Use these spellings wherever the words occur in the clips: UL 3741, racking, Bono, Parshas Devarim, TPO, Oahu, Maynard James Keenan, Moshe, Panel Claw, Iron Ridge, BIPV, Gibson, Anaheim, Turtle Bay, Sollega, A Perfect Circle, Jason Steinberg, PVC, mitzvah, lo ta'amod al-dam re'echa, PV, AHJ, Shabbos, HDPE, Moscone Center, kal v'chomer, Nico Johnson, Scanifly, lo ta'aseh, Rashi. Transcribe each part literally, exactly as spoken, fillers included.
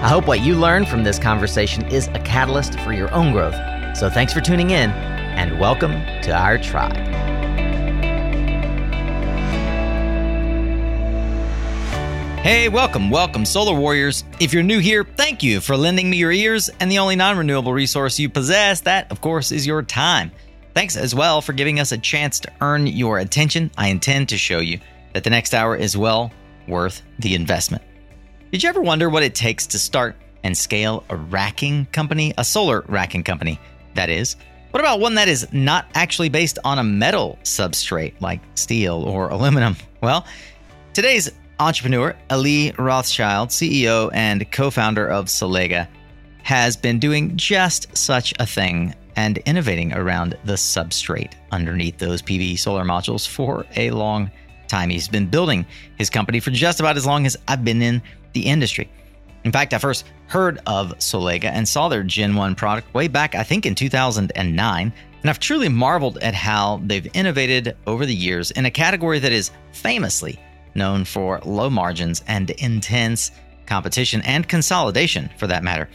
I hope what you learn from this conversation is a catalyst for your own growth. So thanks for tuning in, and welcome to our tribe. Hey, welcome, welcome, Solar Warriors. If you're new here, thank you for lending me your ears and the only non-renewable resource you possess. That, of course, is your time. Thanks as well for giving us a chance to earn your attention. I intend to show you that the next hour is well worth the investment. Did you ever wonder what it takes to start and scale a racking company, a solar racking company, that is? What about one that is not actually based on a metal substrate like steel or aluminum? Well, today's entrepreneur, Elie Rothschild, C E O and co-founder of Sollega, has been doing just such a thing and innovating around the substrate underneath those P V solar modules for a long time. He's been building his company for just about as long as I've been in the industry. In fact, I first heard of Sollega and saw their Gen one product way back, I think, in two thousand nine, and I've truly marveled at how they've innovated over the years in a category that is famously known for low margins and intense competition and consolidation, for that matter.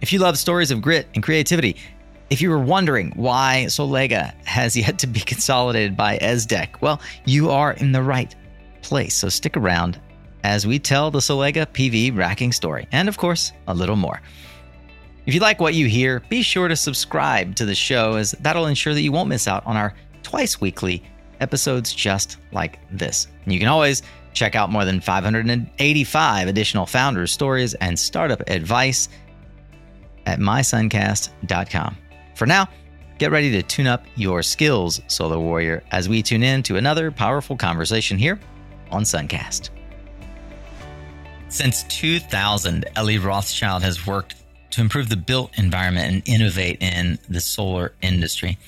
If you love stories of grit and creativity, if you were wondering why Sollega has yet to be consolidated by E S D E C, well, you are in the right place, so stick around as we tell the Sollega P V racking story, and of course, a little more. If you like what you hear, be sure to subscribe to the show, as that'll ensure that you won't miss out on our twice-weekly episodes just like this. And you can always check out more than five hundred eighty-five additional founder stories and startup advice at my suncast dot com. For now, get ready to tune up your skills, Solar Warrior, as we tune in to another powerful conversation here on Suncast. Since two thousand, Elie Rothschild has worked to improve the built environment and innovate in the solar industry.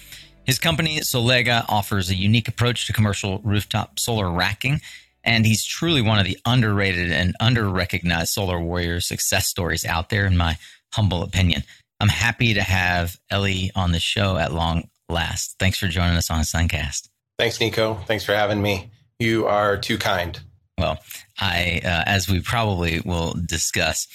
His company, Sollega, offers a unique approach to commercial rooftop solar racking, and he's truly one of the underrated and under-recognized solar warrior success stories out there, in my humble opinion. I'm happy to have Elie on the show at long last. Thanks for joining us on Suncast. Thanks, Nico. Thanks for having me. You are too kind. Well, I, uh, as we probably will discuss,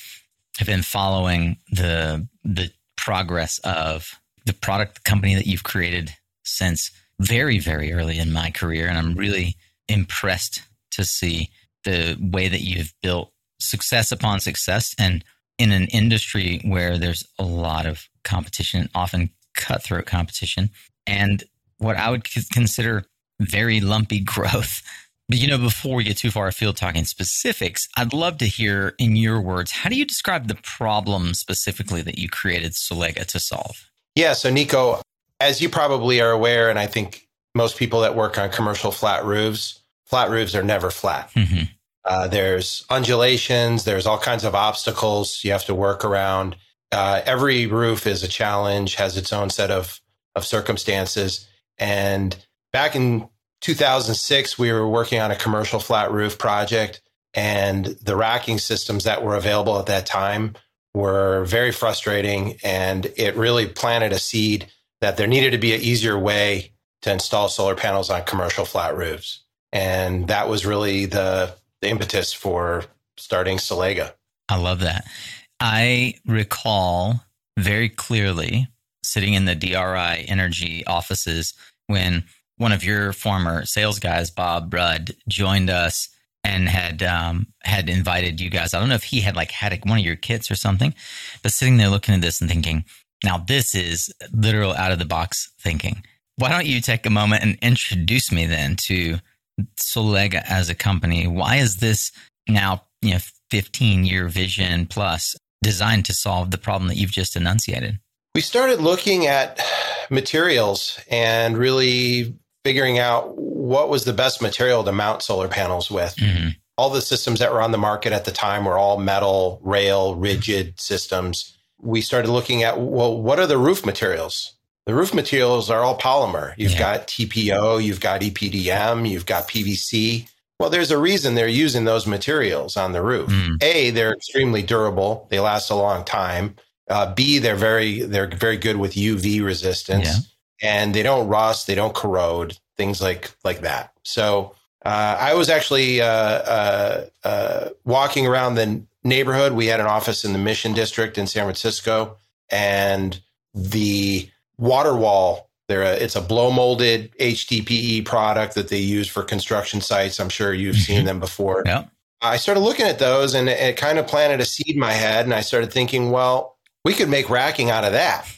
have been following the the progress of the product, the company that you've created since very, very early in my career. And I'm really impressed to see the way that you've built success upon success, and in an industry where there's a lot of competition, often cutthroat competition, and what I would consider very lumpy growth. But, you know, before we get too far afield talking specifics, I'd love to hear, in your words, how do you describe the problem specifically that you created Sollega to solve? Yeah. So, Nico, as you probably are aware, and I think most people that work on commercial flat roofs, flat roofs are never flat. Mm-hmm. Uh, there's undulations. There's all kinds of obstacles you have to work around. Uh, every roof is a challenge, has its own set of, of circumstances. And back in two thousand six, we were working on a commercial flat roof project, and the racking systems that were available at that time were very frustrating, and it really planted a seed that there needed to be an easier way to install solar panels on commercial flat roofs. And that was really the, the impetus for starting Sollega. I love that. I recall very clearly sitting in the D R I Energy offices when one of your former sales guys, Bob Rudd, joined us and had um, had invited you guys. I don't know if he had like had a, one of your kits or something, but sitting there looking at this and thinking, now this is literal out of the box thinking. Why don't you take a moment and introduce me then to Sollega as a company? Why is this now, you know, fifteen year vision plus designed to solve the problem that you've just enunciated? We started looking at materials and really figuring out what was the best material to mount solar panels with. Mm-hmm. All the systems that were on the market at the time were all metal, rail, rigid systems. we started looking at, well, what are the roof materials? The roof materials are all polymer. You've yeah. got T P O, you've got E P D M, you've got P V C. Well, there's a reason they're using those materials on the roof. Mm. A, they're extremely durable. They last a long time. Uh, B, they're very they're very good with U V resistance. Yeah. And they don't rust, they don't corrode, things like like that. So uh, I was actually uh, uh, uh, walking around the neighborhood. We had an office in the Mission District in San Francisco. And the water wall, they're a, it's a blow-molded H D P E product that they use for construction sites. I'm sure you've mm-hmm. seen them before. Yeah. I started looking at those, and it, it kind of planted a seed in my head. And I started thinking, well, we could make racking out of that.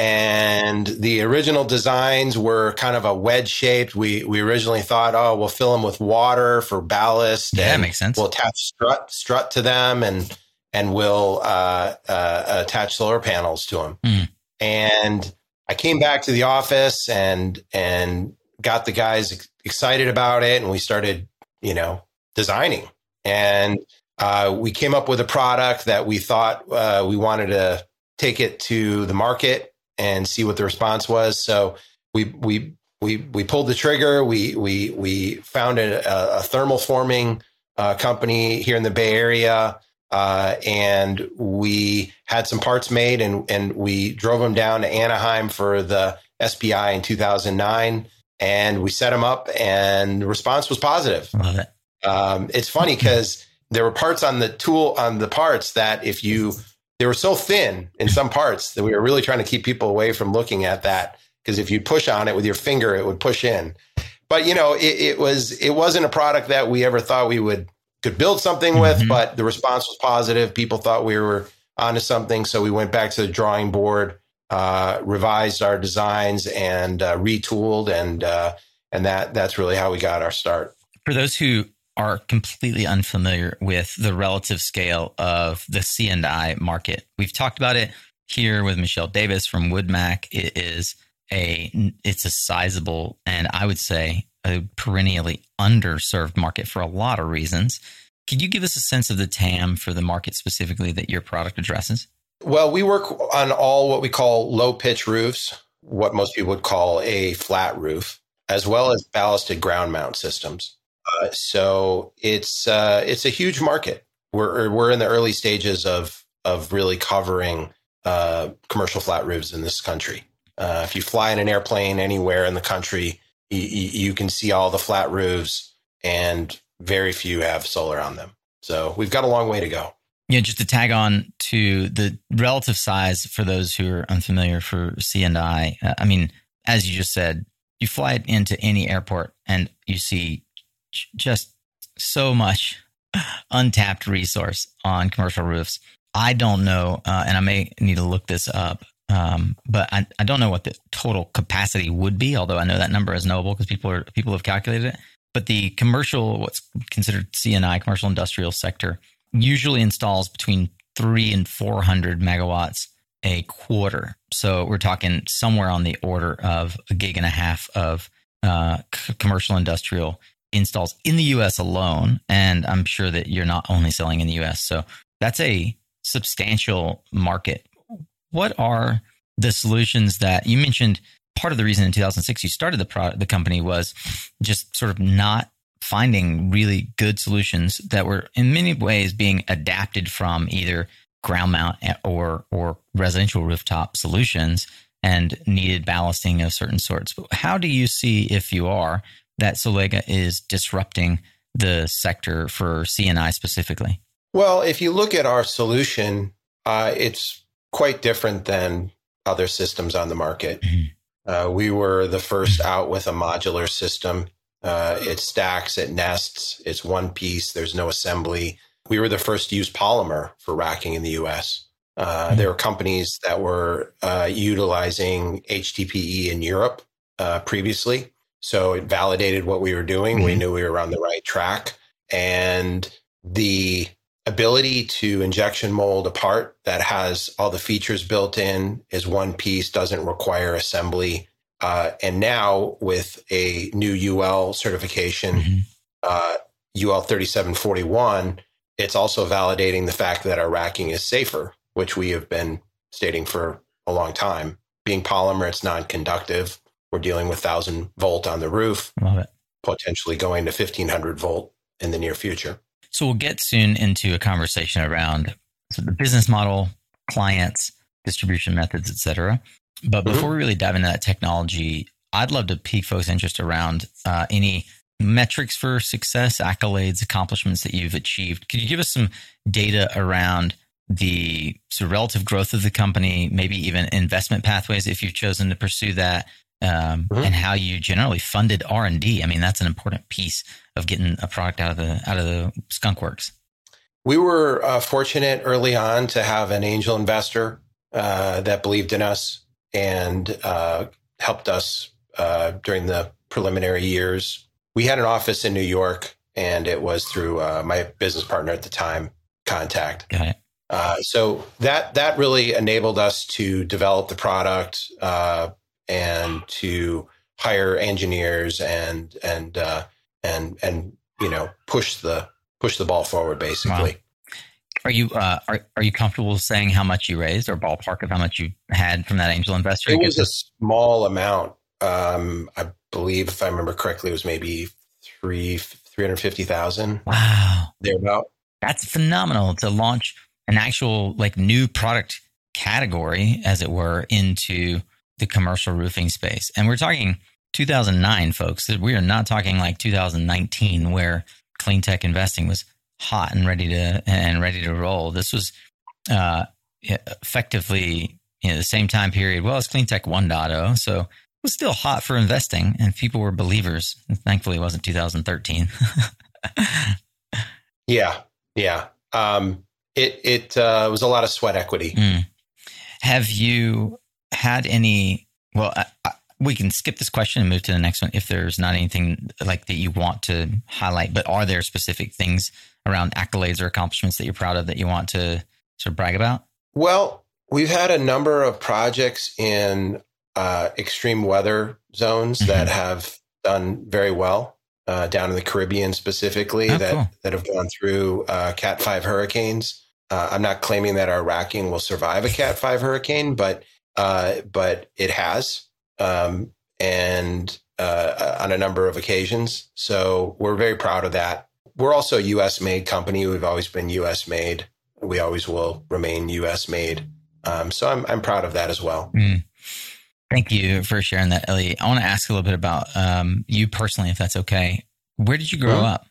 And the original designs were kind of a wedge shaped. We we originally thought, oh, we'll fill them with water for ballast. Yeah, that makes sense. We'll attach strut strut to them, and and we'll uh, uh, attach solar panels to them. Mm. And I came back to the office and and got the guys excited about it, and we started, you know, designing. And uh, we came up with a product that we thought uh, we wanted to take it to the market and see what the response was. So we we we we pulled the trigger. We we we founded a, a thermal forming uh, company here in the Bay Area, uh, and we had some parts made, and and we drove them down to Anaheim for the S P I in two thousand nine, and we set them up, and the response was positive. Love it. Um, it's funny because there were parts on the tool on the parts that if you They were so thin in some parts that we were really trying to keep people away from looking at that, because if you push on it with your finger, it would push in. But you know, it, it was it wasn't a product that we ever thought we would could build something with. Mm-hmm. But the response was positive. People thought we were onto something, so we went back to the drawing board, uh, revised our designs, and uh, retooled, and uh, and that that's really how we got our start. For those who are completely unfamiliar with the relative scale of the C and I market. We've talked about it here with Michelle Davis from WoodMac. It is a, it's a sizable, and I would say a perennially underserved market for a lot of reasons. Could you give us a sense of the T A M for the market specifically that your product addresses? Well, we work on all what we call low pitch roofs, what most people would call a flat roof, as well as ballasted ground mount systems. Uh, so it's uh, it's a huge market. We're we're in the early stages of of really covering uh, commercial flat roofs in this country. Uh, if you fly in an airplane anywhere in the country, y- y- you can see all the flat roofs, and very few have solar on them. So we've got a long way to go. Yeah, just to tag on to the relative size for those who are unfamiliar for C and I. Uh, I mean, as you just said, you fly into any airport and you see just so much untapped resource on commercial roofs. I don't know, uh, and I may need to look this up, um, but I, I don't know what the total capacity would be, although I know that number is knowable because people are people have calculated it. But the commercial, what's considered C and I, commercial industrial sector, usually installs between three and four hundred megawatts a quarter. So we're talking somewhere on the order of a gig and a half of uh, c- commercial industrial installs in the U S alone. And I'm sure that you're not only selling in the U S. So that's a substantial market. What are the solutions that you mentioned? Part of the reason in two thousand six you started the product, the company, was just sort of not finding really good solutions that were in many ways being adapted from either ground mount or, or residential rooftop solutions, and needed ballasting of certain sorts. But how do you see, if you are, that Sollega is disrupting the sector for C and I specifically? Well, if you look at our solution, uh, it's quite different than other systems on the market. Mm-hmm. Uh, we were the first out with a modular system. Uh, it stacks, it nests, it's one piece, there's no assembly. We were the first to use polymer for racking in the U S. Uh, mm-hmm. There were companies that were uh, utilizing H D P E in Europe uh, previously. So it validated what we were doing. Mm-hmm. We knew we were on the right track. And the ability to injection mold a part that has all the features built in, is one piece, doesn't require assembly. Uh, and now with a new U L certification, mm-hmm. uh, U L thirty-seven forty-one, it's also validating the fact that our racking is safer, which we have been stating for a long time. Being polymer, it's non-conductive. We're dealing with one thousand volt on the roof. Love it. Potentially going to fifteen hundred volt in the near future. So we'll get soon into a conversation around so the business model, clients, distribution methods, et cetera. But mm-hmm. before we really dive into that technology, I'd love to pique folks' interest around uh, any metrics for success, accolades, accomplishments that you've achieved. Could you give us some data around the so relative growth of the company, maybe even investment pathways if you've chosen to pursue that, um, mm-hmm. and how you generally funded R and D. I mean, that's an important piece of getting a product out of the out of the skunk works. We were uh, fortunate early on to have an angel investor uh, that believed in us and uh, helped us uh, during the preliminary years. We had an office in New York, and it was through uh, my business partner at the time, Contact. Got it. Uh, so that that really enabled us to develop the product uh, and to hire engineers and and uh, and and you know push the push the ball forward basically. Wow. Are you uh, are are you comfortable saying how much you raised or ballpark of how much you had from that angel investor? It was a small amount. Um, I believe, if I remember correctly, it was maybe three three hundred fifty thousand. Wow, thereabout. That's phenomenal to launch an actual like new product category, as it were, into the commercial roofing space. And we're talking two thousand nine, folks. We are not talking like two thousand nineteen, where clean tech investing was hot and ready to and ready to roll. This was uh, effectively you know, the same time period. Well, it's clean tech one point oh, so it was still hot for investing, and people were believers. And thankfully, it wasn't two thousand thirteen. yeah, yeah. Um, It it uh, was a lot of sweat equity. Mm. Have you had any? Well, I, I, we can skip this question and move to the next one if there's not anything like that you want to highlight. But are there specific things around accolades or accomplishments that you're proud of that you want to sort of brag about? Well, we've had a number of projects in uh, extreme weather zones mm-hmm. that have done very well. Uh, down in the Caribbean specifically, oh, that, cool. that have gone through uh, Cat five hurricanes. Uh, I'm not claiming that our racking will survive a Cat five hurricane, but uh, but it has, um, and uh, on a number of occasions. So we're very proud of that. We're also a U S-made company. We've always been U S-made. We always will remain U S-made. Um, so I'm I'm proud of that as well. Mm. Thank you for sharing that, Elie. I want to ask a little bit about um, you personally, if that's okay. Where did you grow mm-hmm. up?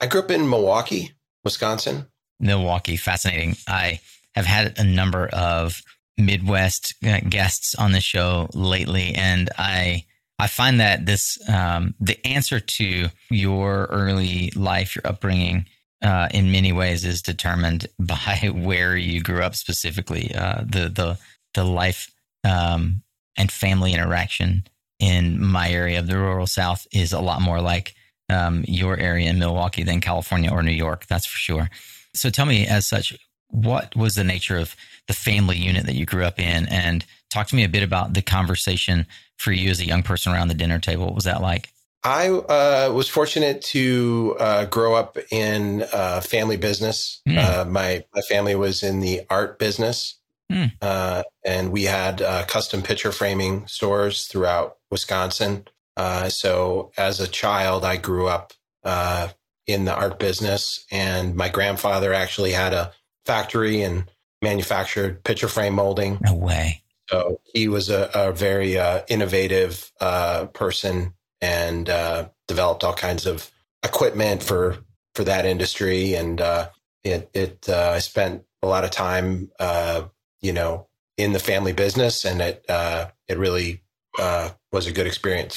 I grew up in Milwaukee, Wisconsin. Milwaukee, fascinating. I have had a number of Midwest guests on the show lately, and I I find that this um, the answer to your early life, your upbringing, uh, in many ways is determined by where you grew up specifically. Uh, the the the life. Um, and family interaction in my area of the rural South is a lot more like um, your area in Milwaukee than California or New York. That's for sure. So tell me as such, what was the nature of the family unit that you grew up in? And talk to me a bit about the conversation for you as a young person around the dinner table. What was that like? I uh, was fortunate to uh, grow up in uh, family business. Mm. Uh, my, my family was in the art business. Mm. Uh, and we had uh, custom picture framing stores throughout Wisconsin. Uh, so as a child, I grew up uh, in the art business, and my grandfather actually had a factory and manufactured picture frame molding. No way. So he was a, a very uh, innovative uh, person and uh, developed all kinds of equipment for, for that industry. And uh, it, it uh, I spent a lot of time uh, you know, in the family business, and it uh, it really uh, was a good experience.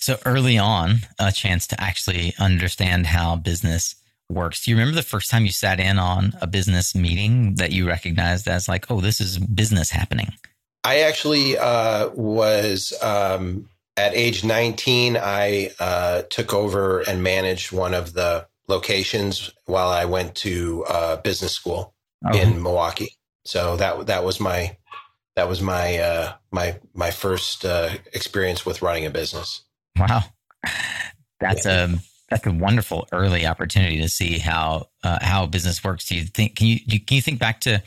So early on, a chance to actually understand how business works. Do you remember the first time you sat in on a business meeting that you recognized as like, oh, this is business happening? I actually uh, was um, at age nineteen. I uh, took over and managed one of the locations while I went to uh, business school oh. in Milwaukee. So that that was my that was my uh, my my first uh, experience with running a business. Wow, that's yeah. a that's a wonderful early opportunity to see how uh, how business works. Do you think can you, you can you think back to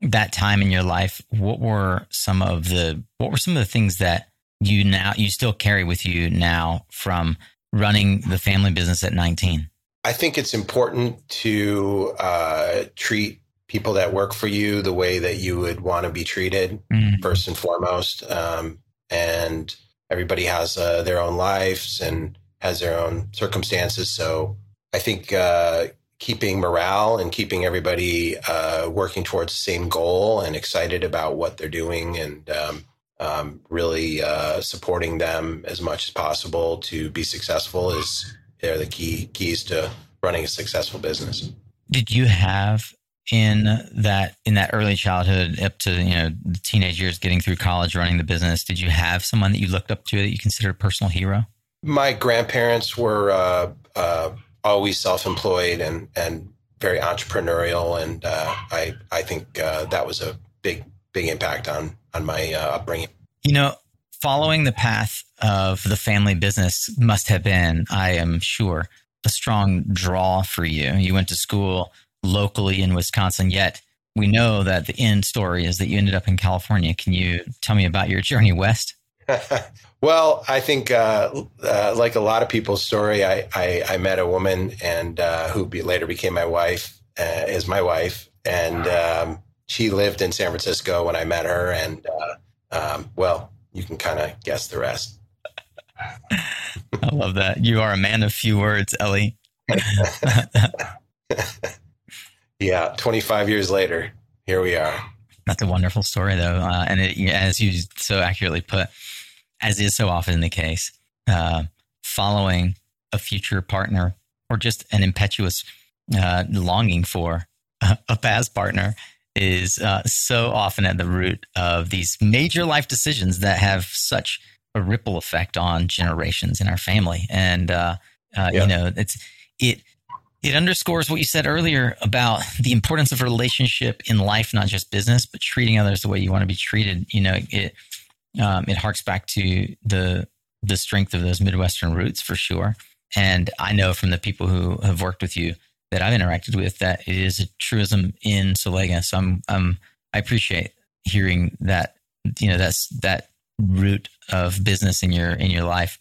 that time in your life, what were some of the what were some of the things that you now you still carry with you now from running the family business at nineteen? I think it's important to uh, treat people that work for you the way that you would want to be treated, mm. first and foremost. Um, and everybody has uh, their own lives and has their own circumstances. So I think uh, keeping morale and keeping everybody uh, working towards the same goal and excited about what they're doing and um, um, really uh, supporting them as much as possible to be successful is they're the key keys to running a successful business. Did you have in that in that early childhood up to you know the teenage years, getting through college, running the business, did you have someone that you looked up to that you considered a personal hero? My grandparents were uh, uh, always self-employed and and very entrepreneurial, and uh, I I think uh, that was a big big impact on on my uh, upbringing. You know, following the path of the family business must have been, I am sure, a strong draw for you. You went to school locally in Wisconsin, yet we know that the end story is that you ended up in California. Can you tell me about your journey west? Well, I think uh, uh, like a lot of people's story, I, I, I met a woman and uh, who be, later became my wife, uh, is my wife. And um, she lived in San Francisco when I met her. And uh, um, well, you can kind of guess the rest. I love that. You are a man of few words, Elie. Yeah, twenty-five years later, here we are. That's a wonderful story, though. Uh, and it, as you so accurately put, as is so often the case, uh, following a future partner or just an impetuous uh, longing for a, a past partner is uh, so often at the root of these major life decisions that have such a ripple effect on generations in our family. And, uh, uh, yeah. you know, it's it. It underscores what you said earlier about the importance of relationship in life, not just business, but treating others the way you want to be treated. You know, it um, it harks back to the the strength of those Midwestern roots for sure. And I know from the people who have worked with you that I've interacted with that it is a truism in Sollega. So I'm um I appreciate hearing that. You know, that's that root of business in your in your life.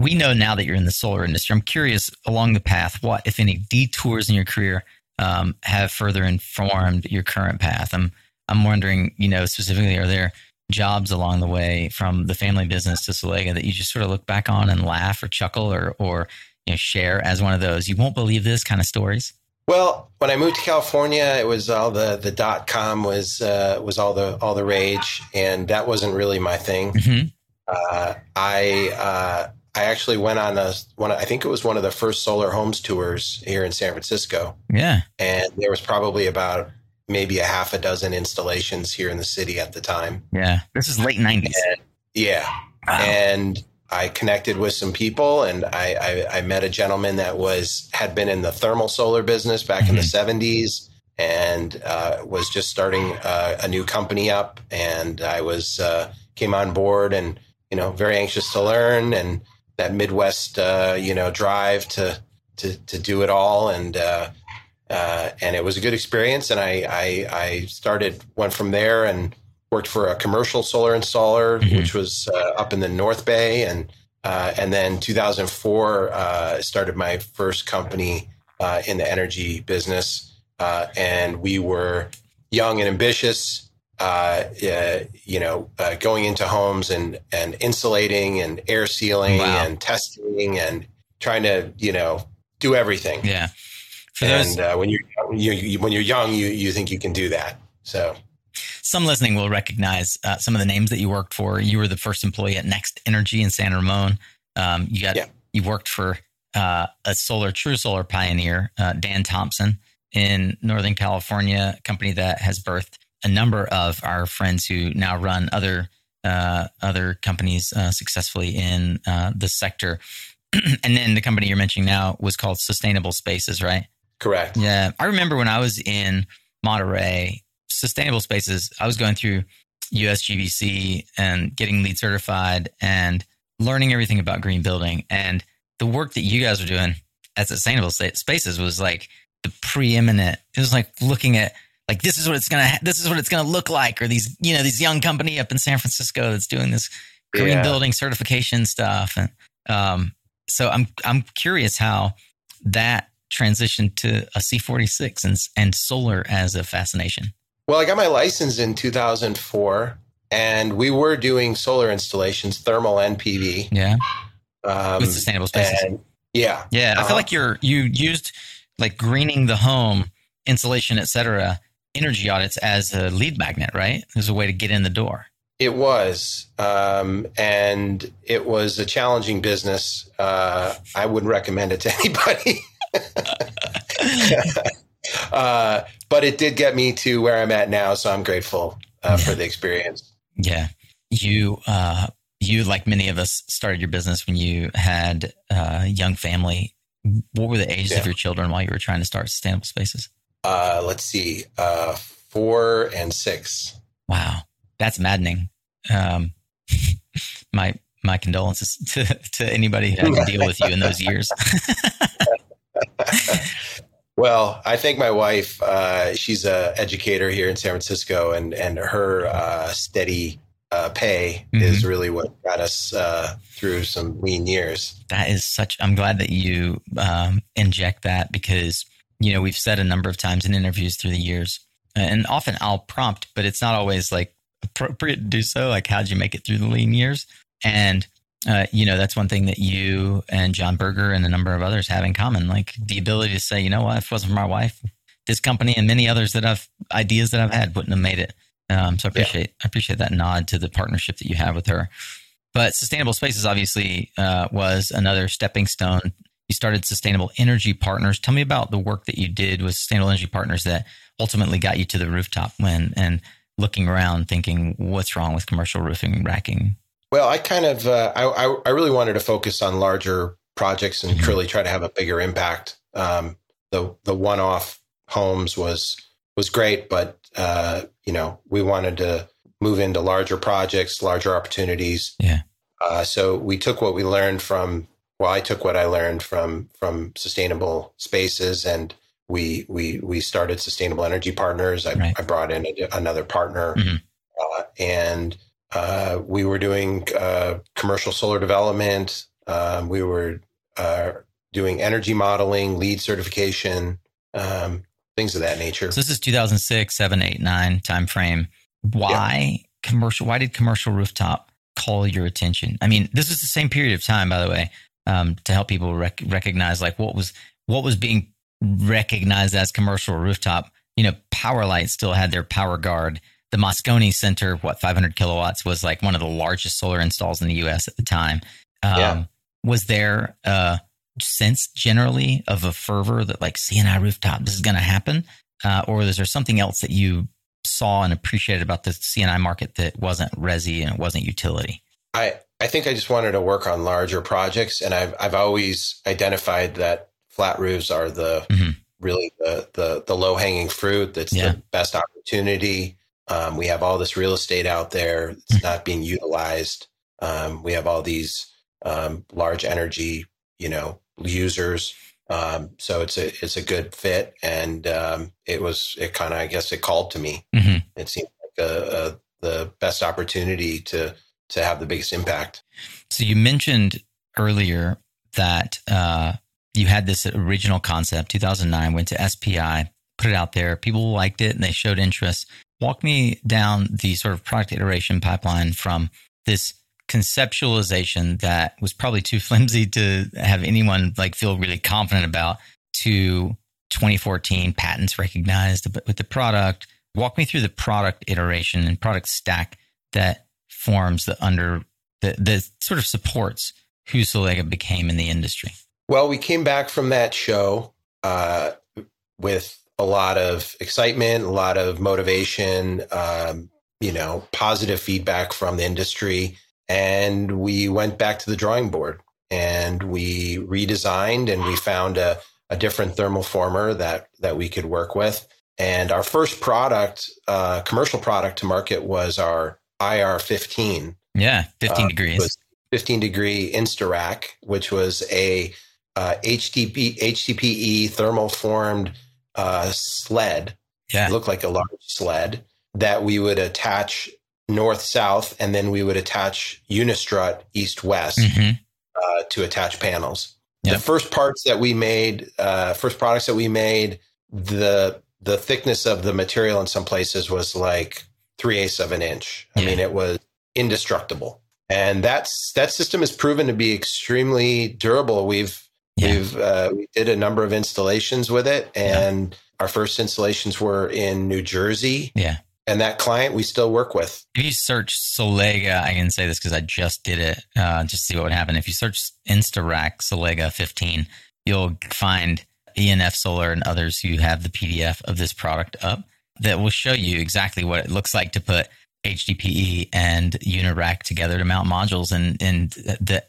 We know now that you're in the solar industry. I'm curious along the path, what, if any, detours in your career um, have further informed your current path? I'm I'm wondering, you know, specifically, are there jobs along the way from the family business to Sollega that you just sort of look back on and laugh or chuckle or, or you know, share as one of those, you won't believe this kind of stories? Well, when I moved to California, it was all the, the dot com was uh, was all the all the rage, and that wasn't really my thing. Mm-hmm. Uh, I uh, I actually went on a one. I think it was one of the first solar homes tours here in San Francisco. Yeah, and there was probably about maybe a half a dozen installations here in the city at the time. Yeah, this is late nineties. And, yeah, wow. And I connected with some people, and I, I I met a gentleman that was had been in the thermal solar business back mm-hmm. in the seventies, and uh, was just starting uh, a new company up. And I was uh, came on board, and you know, very anxious to learn and. That Midwest, uh, you know, drive to, to, to do it all. And, uh, uh, and it was a good experience. And I, I, I started, went from there and worked for a commercial solar installer, mm-hmm. which was uh, up in the North Bay. And, uh, and then two thousand four, uh, started my first company, uh, in the energy business. Uh, and we were young and ambitious, Uh, uh, you know, uh, going into homes and, and insulating and air sealing wow. and testing and trying to, you know, do everything. Yeah. For and those, uh, when you're, you, you, when you're young, you, you think you can do that. So some listening will recognize uh, some of the names that you worked for. You were the first employee at Next Energy in San Ramon. Um, you got, yeah. you worked for uh, a solar, true solar pioneer, uh, Dan Thompson in Northern California, a company that has birthed a number of our friends who now run other uh, other companies uh, successfully in uh, the sector. And then the company you're mentioning now was called Sustainable Spaces, right? Correct. Yeah. I remember when I was in Monterey, Sustainable Spaces, I was going through U S G B C and getting LEED certified and learning everything about green building. And the work that you guys were doing at Sustainable Spaces was like the preeminent. It was like looking at like this is what it's gonna this is what it's gonna look like, or these you know these young company up in San Francisco that's doing this green yeah. building certification stuff, and um, so I'm I'm curious how that transitioned to a C forty-six and and solar as a fascination. Well, I got my license in two thousand four, and we were doing solar installations, thermal and P V. Yeah, um, with Sustainable Spaces. And, yeah, yeah. Uh-huh. I feel like you're you used like greening the home, insulation, et cetera, energy audits as a lead magnet, right? As a way to get in the door. It was. Um, and it was a challenging business. Uh, I wouldn't recommend it to anybody. uh, but it did get me to where I'm at now. So I'm grateful uh, yeah. for the experience. Yeah. You, uh, you, like many of us, started your business when you had a young family. What were the ages yeah. of your children while you were trying to start Sustainable Spaces? Uh, let's see, uh, four and six. Wow. That's maddening. Um, my, my condolences to, to anybody who had to deal with you in those years. Well, I think my wife, uh, she's a educator here in San Francisco, and, and her, uh, steady, uh, pay mm-hmm. is really what got us, uh, through some lean years. That is such, I'm glad that you, um, inject that, because you know, we've said a number of times in interviews through the years, and often I'll prompt, but it's not always like appropriate to do so. Like, how'd you make it through the lean years? And, uh, you know, that's one thing that you and John Berger and a number of others have in common. Like the ability to say, you know what, if it wasn't for my wife, this company and many others that I've ideas that I've had wouldn't have made it. Um, so I appreciate, yeah. I appreciate that nod to the partnership that you have with her. But Sustainable Spaces obviously uh, was another stepping stone. You started Sustainable Energy Partners. Tell me about the work that you did with Sustainable Energy Partners that ultimately got you to the rooftop when and looking around thinking, what's wrong with commercial roofing racking? Well, I kind of, uh, I, I really wanted to focus on larger projects and mm-hmm. really try to have a bigger impact. Um, the the one-off homes was was great, but, uh, you know, we wanted to move into larger projects, larger opportunities. Yeah. Uh, so we took what we learned from Well, I took what I learned from from Sustainable Spaces, and we we we started Sustainable Energy Partners. I, right. I brought in a, another partner, mm-hmm. uh, and uh, we were doing uh, commercial solar development. Um, we were uh, doing energy modeling, LEED certification, um, things of that nature. So this is two thousand six, seven, eight, nine timeframe. Why yeah. commercial? Why did commercial rooftop call your attention? I mean, this is the same period of time, by the way. Um, to help people rec- recognize like what was what was being recognized as commercial rooftop. You know, Power Light still had their Power Guard. The Moscone Center, what, five hundred kilowatts, was like one of the largest solar installs in the U S at the time. Um, yeah. Was there a sense generally of a fervor that like C N I rooftop, this is going to happen? Uh, or is there something else that you saw and appreciated about the C N I market that wasn't resi and it wasn't utility? I I think I just wanted to work on larger projects, and I've I've always identified that flat roofs are the mm-hmm. really the the, the low hanging fruit. That's yeah. the best opportunity. Um, we have all this real estate out there; it's mm-hmm. not being utilized. Um, we have all these um, large energy, you know, users. Um, so it's a it's a good fit, and um, it was it kind of I guess it called to me. Mm-hmm. It seemed like a, a, the best opportunity to. to have the biggest impact. So you mentioned earlier that uh, you had this original concept, two thousand nine, went to S P I, put it out there. People liked it and they showed interest. Walk me down the sort of product iteration pipeline from this conceptualization that was probably too flimsy to have anyone like feel really confident about to twenty fourteen patents recognized with the product. Walk me through the product iteration and product stack that forms the under the, the sort of supports who Sollega became in the industry. Well, we came back from that show uh, with a lot of excitement, a lot of motivation, um, you know, positive feedback from the industry, and we went back to the drawing board and we redesigned and we found a, a different thermoformer that that we could work with. And our first product, uh, commercial product to market was our I R fifteen. Yeah, fifteen uh, degrees. Was fifteen degree InstaRack, which was a uh, H D P E thermal formed uh, sled yeah. looked like a large sled that we would attach north-south, and then we would attach Unistrut east-west mm-hmm. uh, to attach panels. Yep. The first parts that we made, uh, first products that we made, the the thickness of the material in some places was like three-eighths of an inch. I yeah. mean, it was indestructible. And that's that system has proven to be extremely durable. We've yeah. we've uh, we did a number of installations with it, and yeah. our first installations were in New Jersey. Yeah. And that client we still work with. If you search Sollega, I can say this because I just did it, uh, just to see what would happen. If you search InstaRack Sollega fifteen, you'll find E N F Solar and others who have the P D F of this product up that will show you exactly what it looks like to put H D P E and Unirac together to mount modules. And, and the,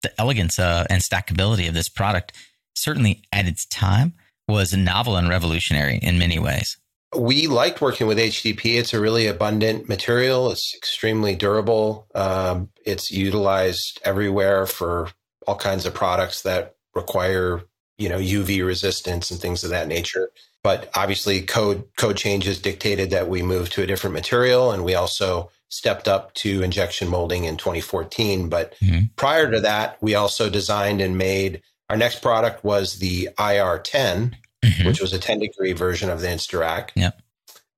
the elegance uh, and stackability of this product, certainly at its time, was novel and revolutionary in many ways. We liked working with H D P E. It's a really abundant material. It's extremely durable. Um, it's utilized everywhere for all kinds of products that require, you know, U V resistance and things of that nature. But obviously, code code changes dictated that we move to a different material, and we also stepped up to injection molding in twenty fourteen. But mm-hmm. prior to that, we also designed and made our next product was the I R ten. Mm-hmm. Which was a ten degree version of the InstaRack. Yep.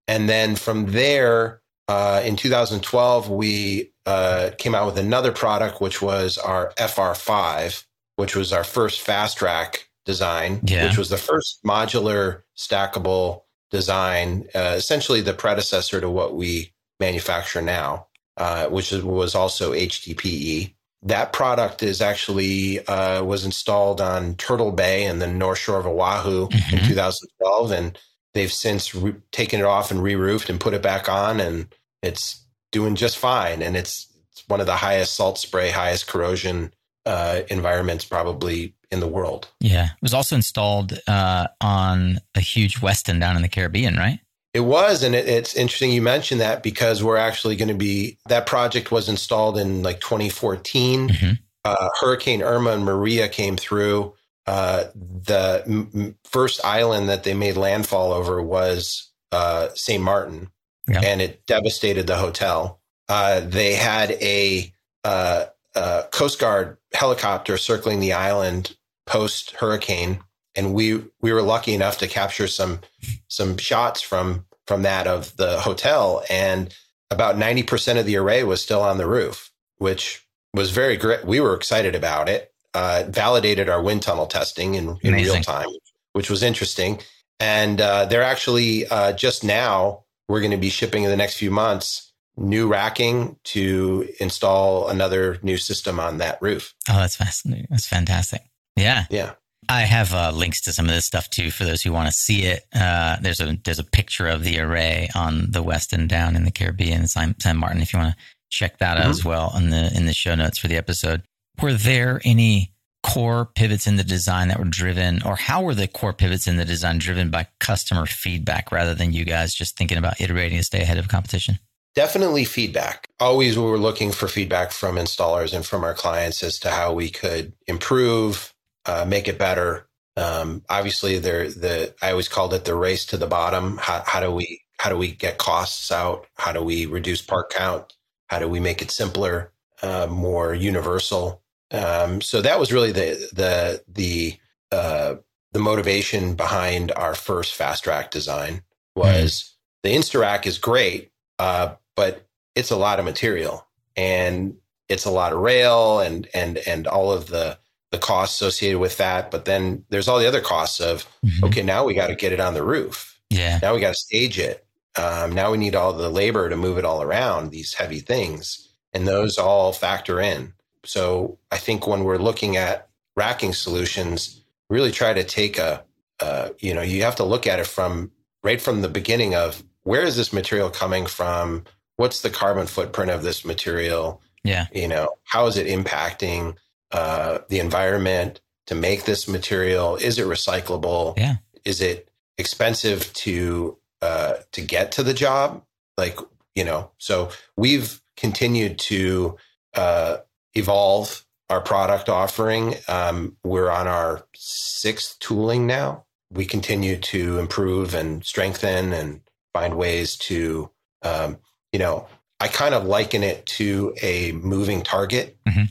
And then from there, uh, in two thousand twelve, we uh, came out with another product, which was our F R five, which was our first fast rack design, yeah. which was the first modular stackable design, uh, essentially the predecessor to what we manufacture now, uh, which was also H D P E. That product is actually uh, was installed on Turtle Bay in the North Shore of Oahu mm-hmm. in two thousand twelve, and they've since re- taken it off and re-roofed and put it back on, and it's doing just fine. And it's, it's one of the highest salt spray, highest corrosion uh, environments probably in the world. Yeah, it was also installed uh, on a huge Westin down in the Caribbean, right? It was, and it, it's interesting you mentioned that because we're actually going to be, that project was installed in like twenty fourteen. Mm-hmm. Uh, Hurricane Irma and Maria came through. Uh, the m- first island that they made landfall over was uh, Saint Martin, yeah. and it devastated the hotel. Uh, they had a, uh, a Coast Guard helicopter circling the island post-hurricane. And we, we were lucky enough to capture some some shots from from that of the hotel. And about ninety percent of the array was still on the roof, which was very great. We were excited about it. Uh, validated our wind tunnel testing in, in real time, which was interesting. And uh, they're actually uh, just now, we're going to be shipping in the next few months, new racking to install another new system on that roof. Oh, that's fascinating. That's fantastic. Yeah. Yeah. I have uh, links to some of this stuff too for those who want to see it. Uh, there's a there's a picture of the array on the Westin down in the Caribbean, San, San Martin. If you want to check that out mm-hmm. as well in the in the show notes for the episode. Were there any core pivots in the design that were driven, or how were the core pivots in the design driven by customer feedback rather than you guys just thinking about iterating to stay ahead of competition? Definitely feedback. Always we were looking for feedback from installers and from our clients as to how we could improve. Uh, make it better. Um, obviously, there the I always called it the race to the bottom. How, how do we how do we get costs out? How do we reduce part count? How do we make it simpler, uh, more universal? Um, so that was really the the the uh, the motivation behind our first fast rack design was mm-hmm. the InstaRack is great, uh, but it's a lot of material and it's a lot of rail and and and all of the. the costs associated with that, but then there's all the other costs of, mm-hmm. okay, now we got to get it on the roof. Yeah. Now we got to stage it. Um, now we need all the labor to move it all around, these heavy things, and those all factor in. So I think when we're looking at racking solutions, really try to take a, uh, you know, you have to look at it from right from the beginning of where is this material coming from? What's the carbon footprint of this material? Yeah. You know, how is it impacting Uh, the environment to make this material? Is it recyclable? Yeah. Is it expensive to uh, to get to the job? Like, you know, so we've continued to uh, evolve our product offering. Um, we're on our sixth tooling now. we continue to improve and strengthen and find ways to, um, you know, I kind of liken it to a moving target. Mm-hmm.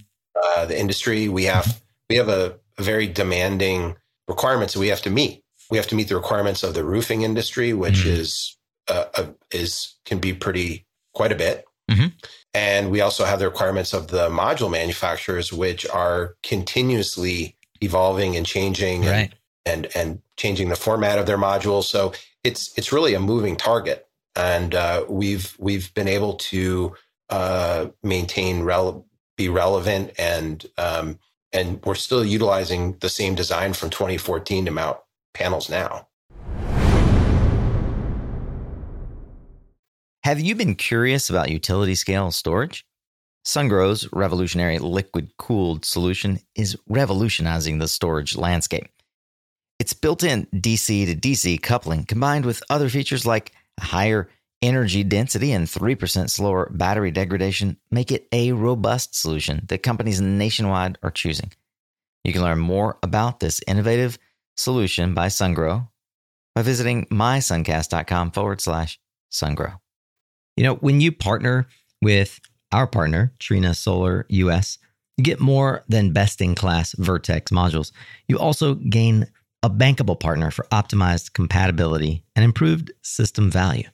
Uh, the industry, we have we have a, a very demanding requirements that we have to meet. We have to meet the requirements of the roofing industry, which mm-hmm. is uh, a, is can be pretty quite a bit. Mm-hmm. And we also have the requirements of the module manufacturers, which are continuously evolving and changing, right. and, and and changing the format of their modules. So it's it's really a moving target, and uh, we've we've been able to uh, maintain rel- be relevant, and um, and we're still utilizing the same design from twenty fourteen to mount panels now. Have you been curious about utility scale storage? Sungrow's revolutionary liquid-cooled solution is revolutionizing the storage landscape. Its built-in D C to D C coupling, combined with other features like higher energy density and three percent slower battery degradation, make it a robust solution that companies nationwide are choosing. You can learn more about this innovative solution by Sungrow by visiting mysuncast.com forward slash Sungrow. You know, when you partner with our partner, Trina Solar U S, you get more than best-in-class Vertex modules. You also gain a bankable partner for optimized compatibility and improved system value.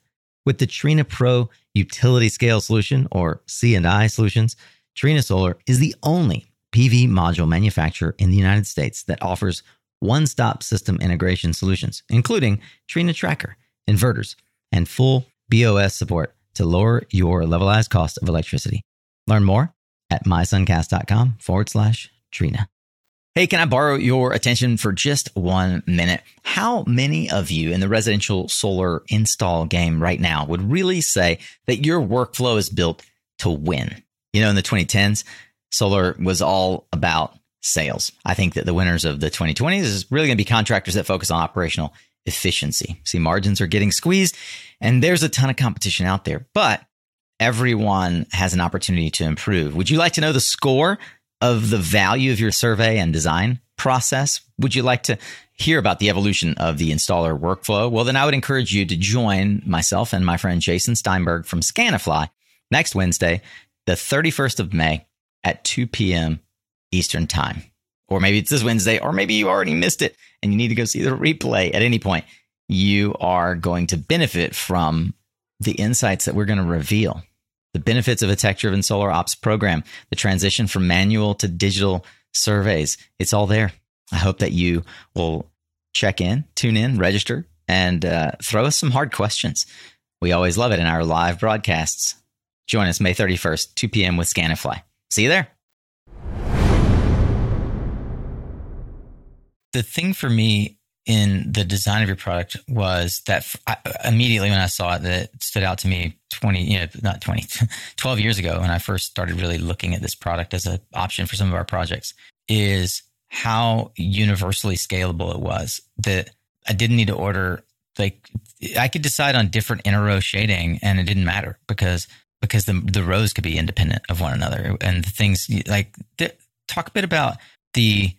With the Trina Pro Utility Scale Solution, or C and I Solutions, Trina Solar is the only P V module manufacturer in the United States that offers one-stop system integration solutions, including Trina Tracker, inverters, and full B O S support to lower your levelized cost of electricity. Learn more at mysuncast.com forward slash Trina. Hey, can I borrow your attention for just one minute? How many of you in the residential solar install game right now would really say that your workflow is built to win? You know, in the twenty tens, solar was all about sales. I think that the winners of the twenty twenties is really going to be contractors that focus on operational efficiency. See, margins are getting squeezed and there's a ton of competition out there, but everyone has an opportunity to improve. Would you like to know the score of the value of your survey and design process? Would you like to hear about the evolution of the installer workflow? Well, then I would encourage you to join myself and my friend Jason Steinberg from Scanifly next Wednesday, the thirty-first of May at two p.m. Eastern Time. Or maybe it's this Wednesday, or maybe you already missed it and you need to go see the replay. At any point, you are going to benefit from the insights that we're going to reveal, the benefits of a tech-driven solar ops program, the transition from manual to digital surveys. It's all there. I hope that you will check in, tune in, register, and uh, throw us some hard questions. We always love it in our live broadcasts. Join us May thirty-first, two p.m. with Scanifly. See you there. The thing for me in the design of your product was that I, immediately when I saw it, that it stood out to me twenty, you know, not twenty, twelve years ago when I first started really looking at this product as an option for some of our projects, is how universally scalable it was. That I didn't need to order, like I could decide on different inner row shading and it didn't matter because because the the rows could be independent of one another. And the things like th- talk a bit about the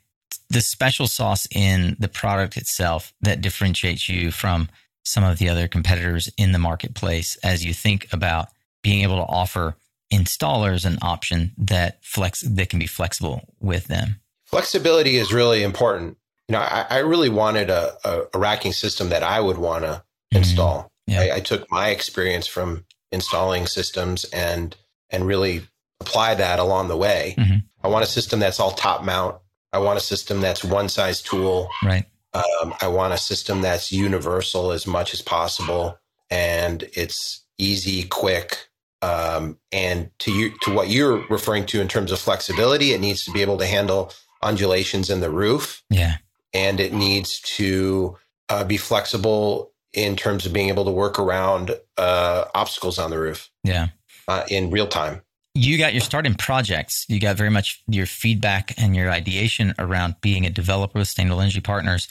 the special sauce in the product itself that differentiates you from some of the other competitors in the marketplace as you think about being able to offer installers an option that flex that can be flexible with them. Flexibility is really important. You know, I, I really wanted a, a, a racking system that I would want to mm-hmm. install. Yeah. I, I took my experience from installing systems and and really apply that along the way. Mm-hmm. I want a system that's all top mount. I want a system that's one size tool. Right. Um, I want a system that's universal as much as possible, and it's easy, quick, um, and to you, to what you're referring to in terms of flexibility, it needs to be able to handle undulations in the roof. Yeah, and it needs to uh, be flexible in terms of being able to work around uh, obstacles on the roof. Yeah, uh, in real time. You got your start in projects. You got very much your feedback and your ideation around being a developer with Sustainable Energy Partners.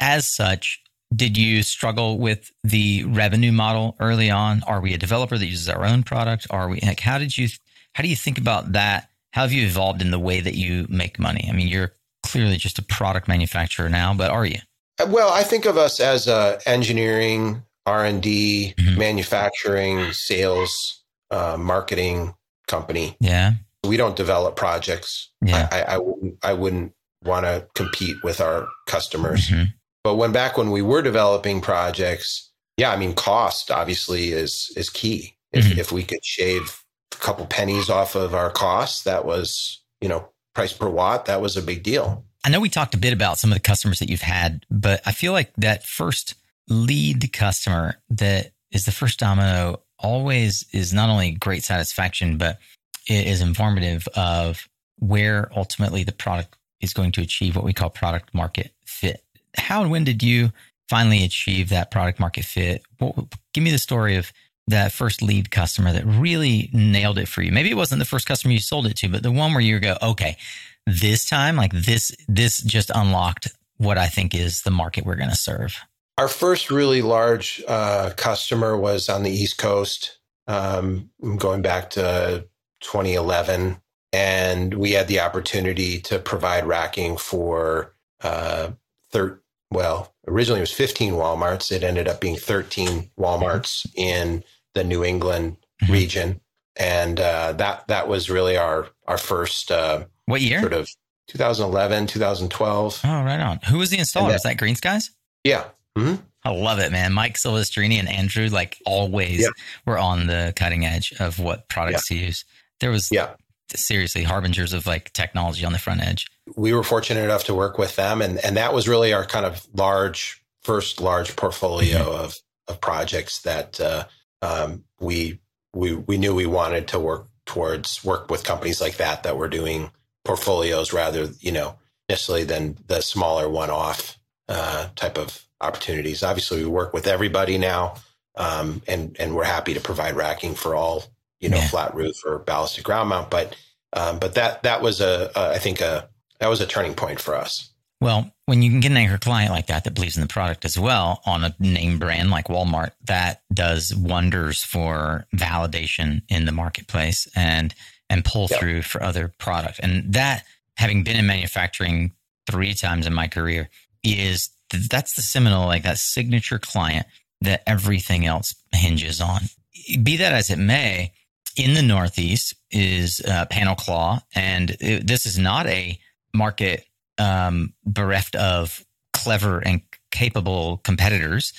As such, did you struggle with the revenue model early on? Are we a developer that uses our own product? Are we like, how did you, how do you think about that? How have you evolved in the way that you make money? I mean, you're clearly just a product manufacturer now, but are you? Well, I think of us as uh, engineering, R and D, mm-hmm. manufacturing, sales, uh, marketing company. Yeah. We don't develop projects. Yeah. I, I, I, wouldn't, I wouldn't want to compete with our customers. Mm-hmm. But when back when we were developing projects, yeah, I mean, cost obviously is is key. If, mm-hmm. if we could shave a couple pennies off of our costs, that was, you know, price per watt, that was a big deal. I know we talked a bit about some of the customers that you've had, but I feel like that first lead customer that is the first domino always is not only great satisfaction, but it is informative of where ultimately the product is going to achieve what we call product market fit. How and when did you finally achieve that product market fit? Well, give me the story of that first lead customer that really nailed it for you. Maybe it wasn't the first customer you sold it to, but the one where you go, okay, this time, like this, this just unlocked what I think is the market we're going to serve. Our first really large uh, customer was on the East Coast, um, going back to twenty eleven. And we had the opportunity to provide racking for uh, thirteen. Well, originally it was fifteen Walmarts. It ended up being thirteen Walmarts in the New England mm-hmm. region. And uh, that that was really our, our first uh, what year? Sort of twenty eleven, twenty twelve. Oh, right on. Who was the installer? That, was that Green Skies? Yeah. Mm-hmm. I love it, man. Mike Silvestrini and Andrew, like always, yeah. were on the cutting edge of what products yeah. to use. There was yeah. seriously harbingers of like technology on the front edge. We were fortunate enough to work with them. And, and that was really our kind of large, first large portfolio mm-hmm. of, of projects that uh, um, we, we, we knew we wanted to work towards, work with companies like that, that were doing portfolios rather, you know, necessarily than the smaller one-off uh, type of opportunities. Obviously we work with everybody now um, and, and we're happy to provide racking for all, you know, yeah. flat roof or ballasted ground mount. But, um, but that, that was a, a I think a, That was a turning point for us. Well, when you can get an anchor client like that, that believes in the product as well on a name brand like Walmart, that does wonders for validation in the marketplace and, and pull yep. through for other product. And that, having been in manufacturing three times in my career, is that's the seminal, like that signature client that everything else hinges on. Be that as it may, in the Northeast is uh, Panel Claw. And it, this is not a market um, bereft of clever and capable competitors.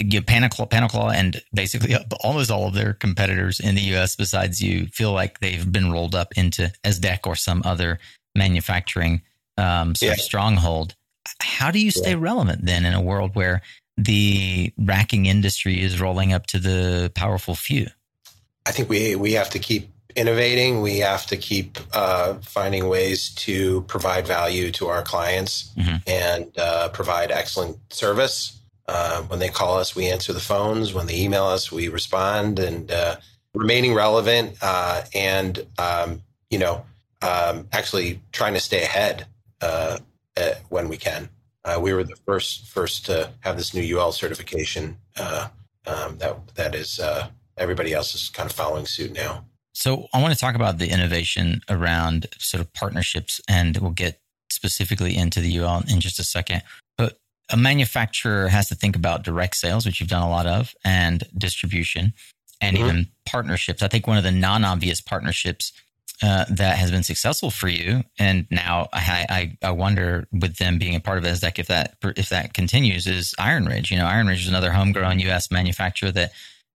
You know, Panel Claw, Panel Claw and basically almost all of their competitors in the U S besides you feel like they've been rolled up into ESDEC or some other manufacturing um, sort yeah. of stronghold. How do you stay yeah. relevant then in a world where the racking industry is rolling up to the powerful few? I think we we have to keep innovating. We have to keep uh, finding ways to provide value to our clients mm-hmm. and uh, provide excellent service. Uh, when they call us, we answer the phones. When they email us, we respond, and uh, remaining relevant uh, and, um, you know, um, actually trying to stay ahead uh, uh, when we can. Uh, we were the first first to have this new U L certification uh, um, that that is uh, everybody else is kind of following suit now. So I want to talk about the innovation around sort of partnerships, and we'll get specifically into the U L in just a second. But a manufacturer has to think about direct sales, which you've done a lot of, and distribution and mm-hmm. even partnerships. I think one of the non-obvious partnerships uh, that has been successful for you, and now I, I, I wonder with them being a part of ESDEC if that, if that continues, is Iron Ridge. You know, Iron Ridge is another homegrown U S manufacturer that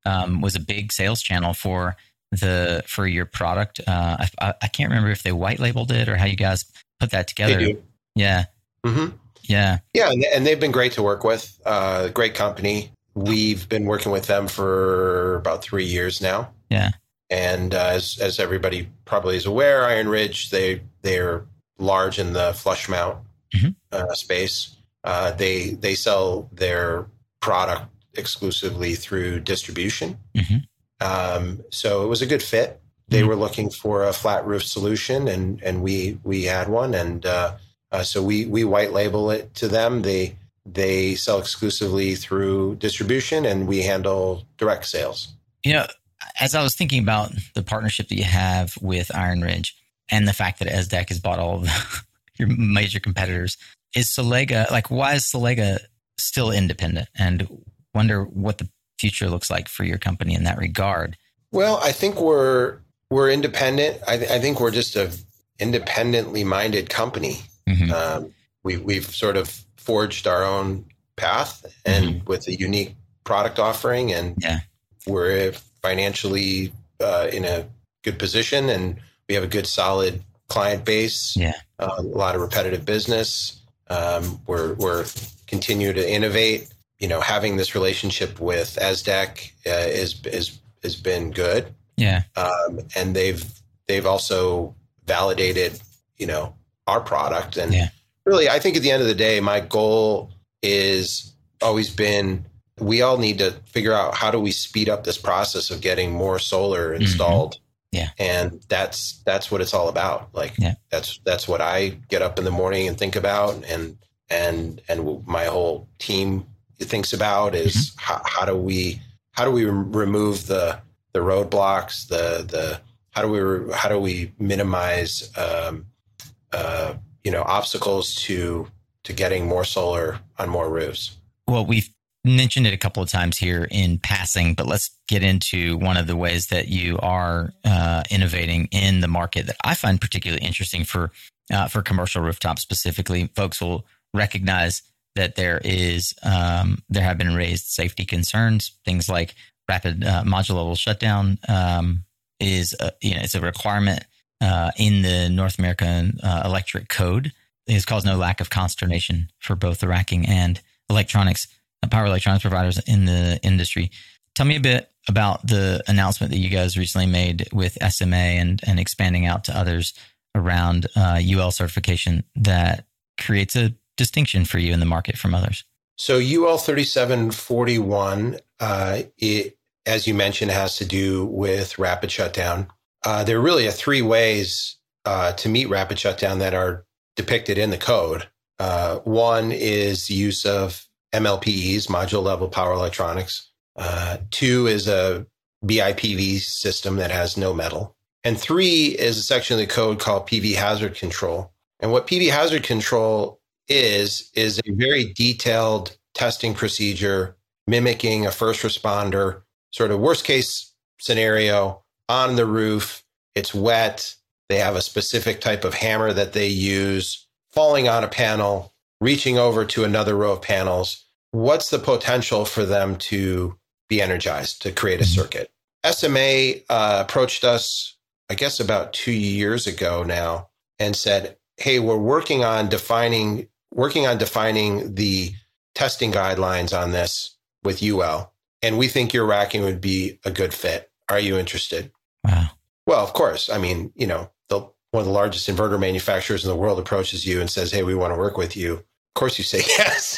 um, was a big sales channel for the for your product. Uh, I, I can't remember if they white labeled it or how you guys put that together. They do. Yeah. Mm-hmm. Yeah. Yeah. And, and they've been great to work with. Uh, great company. We've been working with them for about three years now. Yeah. And uh, as, as everybody probably is aware, Iron Ridge, they, they're large in the flush mount mm-hmm. uh, space. Uh, they, they sell their product exclusively through distribution. Mm-hmm. Um, so it was a good fit. They mm-hmm. were looking for a flat roof solution, and, and we, we had one. And, uh, uh, so we, we white label it to them. They, they sell exclusively through distribution, and we handle direct sales. You know, as I was thinking about the partnership that you have with Iron Ridge and the fact that ESDEC has bought all of your major competitors, is Sollega, like why is Sollega still independent, and wonder what the future looks like for your company in that regard. Well, I think we're we're independent. I, th- I think we're just a independently minded company. Mm-hmm. Um, we we've sort of forged our own path, and mm-hmm. with a unique product offering, and yeah. we're financially uh, in a good position, and we have a good solid client base. Yeah, uh, a lot of repetitive business. Um, we're we're continue to innovate. You know, having this relationship with E S D E C uh, is is has been good. Yeah, um, and they've they've also validated, you know, our product. And yeah. really, I think at the end of the day, my goal is always been we all need to figure out how do we speed up this process of getting more solar installed. Mm-hmm. Yeah, and that's that's what it's all about. Like yeah. that's that's what I get up in the morning and think about, and and and my whole team thinks about is mm-hmm. how, how do we how do we remove the the roadblocks the the how do we how do we minimize um, uh, you know obstacles to to getting more solar on more roofs. Well, we've mentioned it a couple of times here in passing, but let's get into one of the ways that you are uh, innovating in the market that I find particularly interesting for uh, for commercial rooftops specifically. Folks will recognize that there is um, there have been raised safety concerns. Things like rapid uh, module level shutdown um, is a, you know it's a requirement uh, in the North American uh, electric code. It has caused no lack of consternation for both the racking and electronics uh, power electronics providers in the industry. Tell me a bit about the announcement that you guys recently made with S M A and and expanding out to others around uh, U L certification that creates a distinction for you in the market from others? So U L thirty-seven forty-one, uh, it, as you mentioned, has to do with rapid shutdown. Uh, there are really a three ways uh, to meet rapid shutdown that are depicted in the code. Uh, one is the use of M L P Es, module level power electronics. Uh, two is a B I P V system that has no metal. And three is a section of the code called P V hazard control. And what P V hazard control is is a very detailed testing procedure mimicking a first responder sort of worst case scenario on the roof. It's wet. They have a specific type of hammer that they use, falling on a panel, reaching over to another row of panels. What's the potential for them to be energized to create a circuit? S M A uh, approached us, I guess, about two years ago now and said, hey, we're working on defining working on defining the testing guidelines on this with U L. And we think your racking would be a good fit. Are you interested? Wow. Well, of course. I mean, you know, the, one of the largest inverter manufacturers in the world approaches you and says, hey, we want to work with you. Of course you say yes.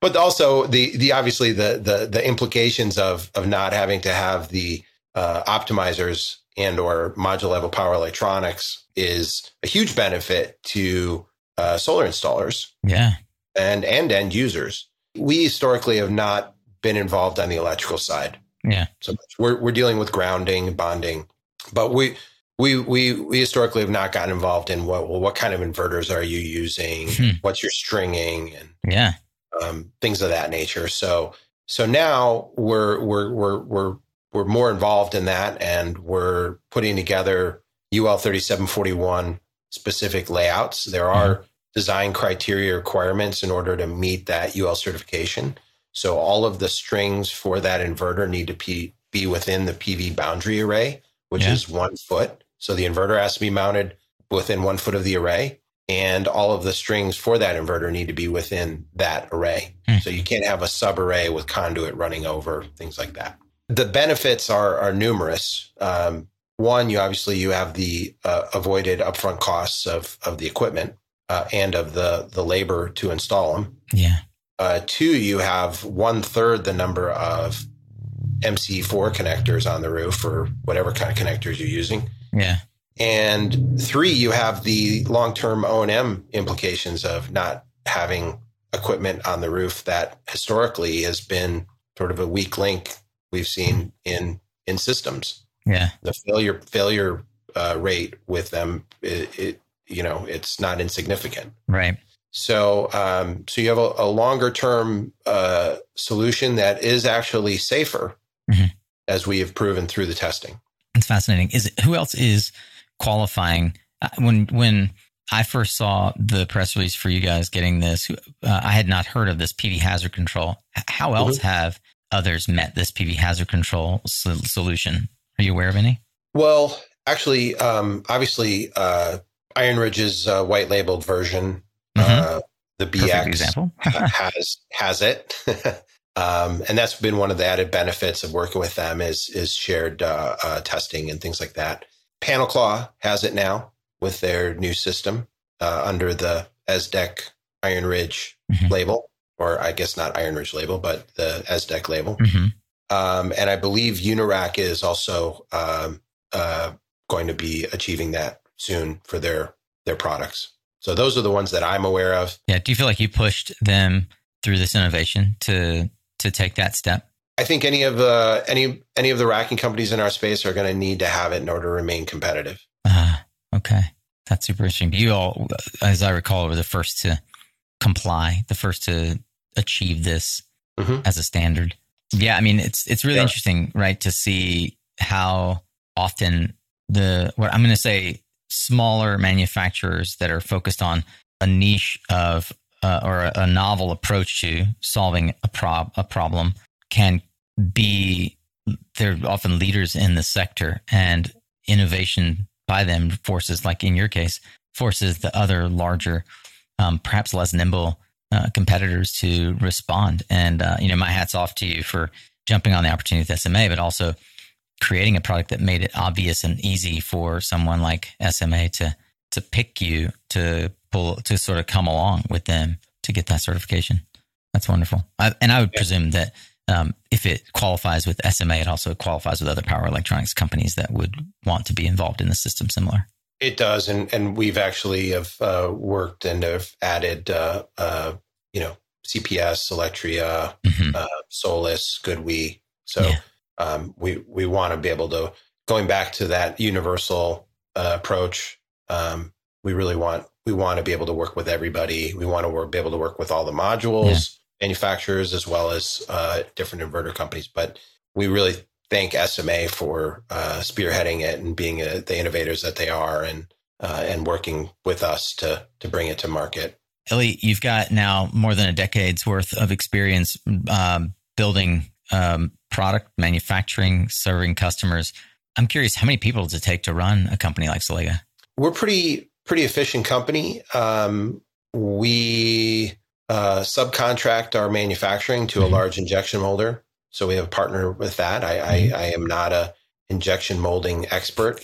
But also the the obviously the the the implications of of not having to have the uh, optimizers and or module level power electronics is a huge benefit to uh, solar installers yeah. and, and end users. We historically have not been involved on the electrical side yeah. so much. We're, we're dealing with grounding, bonding, but we, we, we, we historically have not gotten involved in what, well, what kind of inverters are you using? Hmm. What's your stringing and yeah. um, things of that nature. So, so now we're, we're, we're, we're, We're more involved in that, and we're putting together U L thirty-seven forty-one specific layouts. There are mm-hmm. design criteria requirements in order to meet that U L certification. So all of the strings for that inverter need to p- be within the P V boundary array, which yeah. is one foot. So the inverter has to be mounted within one foot of the array, and all of the strings for that inverter need to be within that array. Mm-hmm. So you can't have a sub-array with conduit running over, things like that. The benefits are are numerous. Um, one, you obviously you have the uh, avoided upfront costs of of the equipment uh, and of the the labor to install them. Yeah. Uh, two, you have one third the number of M C four connectors on the roof or whatever kind of connectors you're using. Yeah. And three, you have the long term O and M implications of not having equipment on the roof that historically has been sort of a weak link we've seen in, in systems. Yeah. The failure, failure uh, rate with them, it, it, you know, it's not insignificant. Right. So, um, so you have a, a longer term uh, solution that is actually safer, mm-hmm. as we have proven through the testing. It's fascinating. Is it, who else is qualifying? When when I first saw the press release for you guys getting this, uh, I had not heard of this P V hazard control. How else mm-hmm. have others met this P V hazard control so- solution? Are you aware of any? Well, actually, um, obviously, uh, Iron Ridge's uh, white labeled version, mm-hmm. uh, the B X example. has has it, um, and that's been one of the added benefits of working with them is is shared uh, uh, testing and things like that. Panel Claw has it now with their new system uh, under the E S D E C Iron Ridge mm-hmm. label, or I guess not Iron Ridge label, but the E S D E C label. Mm-hmm. Um, and I believe Unirac is also um, uh, going to be achieving that soon for their their products. So those are the ones that I'm aware of. Yeah. Do you feel like you pushed them through this innovation to to take that step? I think any of uh, any any of the racking companies in our space are going to need to have it in order to remain competitive. Uh, okay, that's super interesting. You all, as I recall, were the first to comply, the first to achieve this mm-hmm. as a standard. Yeah, I mean, it's it's really yeah. interesting, right, to see how often the what I'm going to say smaller manufacturers that are focused on a niche of uh, or a, a novel approach to solving a prob a problem. Can be, they're often leaders in the sector, and innovation by them forces, like in your case, forces the other larger, um, perhaps less nimble uh, competitors to respond. And, uh, you know, my hat's off to you for jumping on the opportunity with S M A, but also creating a product that made it obvious and easy for someone like S M A to to pick you, to pull, to sort of come along with them to get that certification. That's wonderful. I, and I would yeah. presume that Um, if it qualifies with S M A, it also qualifies with other power electronics companies that would want to be involved in the system similar. It does. And and we've actually have uh, worked and have added, uh, uh, you know, C P S, Electria, mm-hmm. uh, Solis, GoodWe. So yeah. um, we, we want to be able to, going back to that universal uh, approach, um, we really want, we want to be able to work with everybody. We want to work, be able to work with all the modules. Yeah. Manufacturers as well as uh, different inverter companies, but we really thank S M A for uh, spearheading it and being a, the innovators that they are, and uh, and working with us to to bring it to market. Elie, you've got now more than a decade's worth of experience um, building um, product, manufacturing, serving customers. I'm curious, how many people does it take to run a company like Sollega? We're pretty pretty efficient company. Um, we Uh, subcontract our manufacturing to mm-hmm. a large injection molder. So we have a partner with that. I, mm-hmm. I, I am not a injection molding expert,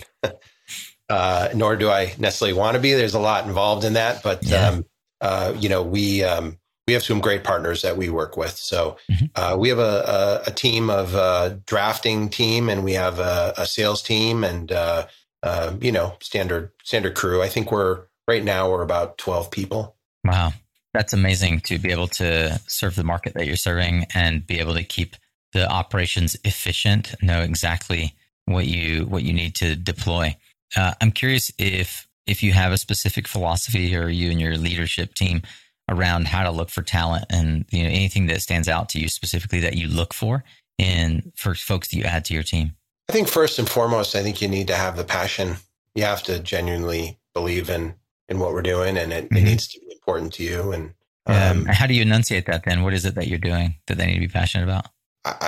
uh, nor do I necessarily want to be. There's a lot involved in that, but yeah. um, uh, you know, we um, we have some great partners that we work with. So mm-hmm. uh, we have a, a, a team of uh, drafting team, and we have a, a sales team, and uh, uh, you know, standard standard crew. I think we're right now we're about twelve people. Wow. That's amazing to be able to serve the market that you're serving and be able to keep the operations efficient, know exactly what you what you need to deploy. Uh, I'm curious if if you have a specific philosophy, or you and your leadership team, around how to look for talent, and you know anything that stands out to you specifically that you look for in for folks that you add to your team. I think first and foremost, I think you need to have the passion. You have to genuinely believe in in what we're doing, and it, mm-hmm. it needs to be important to you. And um, yeah. how do you enunciate that then? What is it that you're doing that they need to be passionate about?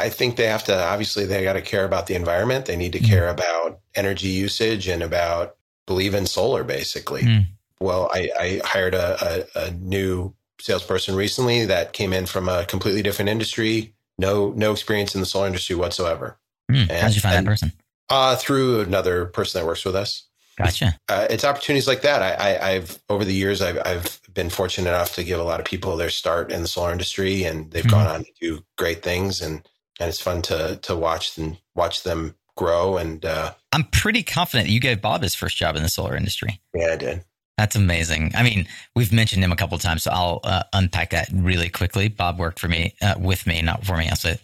I think they have to, obviously they got to care about the environment. They need to mm-hmm. care about energy usage and about believe in solar basically. Mm-hmm. Well, I, I hired a, a, a new salesperson recently that came in from a completely different industry, no, no experience in the solar industry whatsoever. Mm-hmm. And, how'd you find and, that person? Uh, through another person that works with us. Gotcha. Uh, it's opportunities like that. I, I, I've over the years, I've, I've been fortunate enough to give a lot of people their start in the solar industry, and they've mm-hmm. gone on to do great things. And, and it's fun to to watch them watch them grow. And uh, I'm pretty confident you gave Bob his first job in the solar industry. Yeah, I did. That's amazing. I mean, we've mentioned him a couple of times, so I'll uh, unpack that really quickly. Bob worked for me, uh, with me, not for me. I'll say.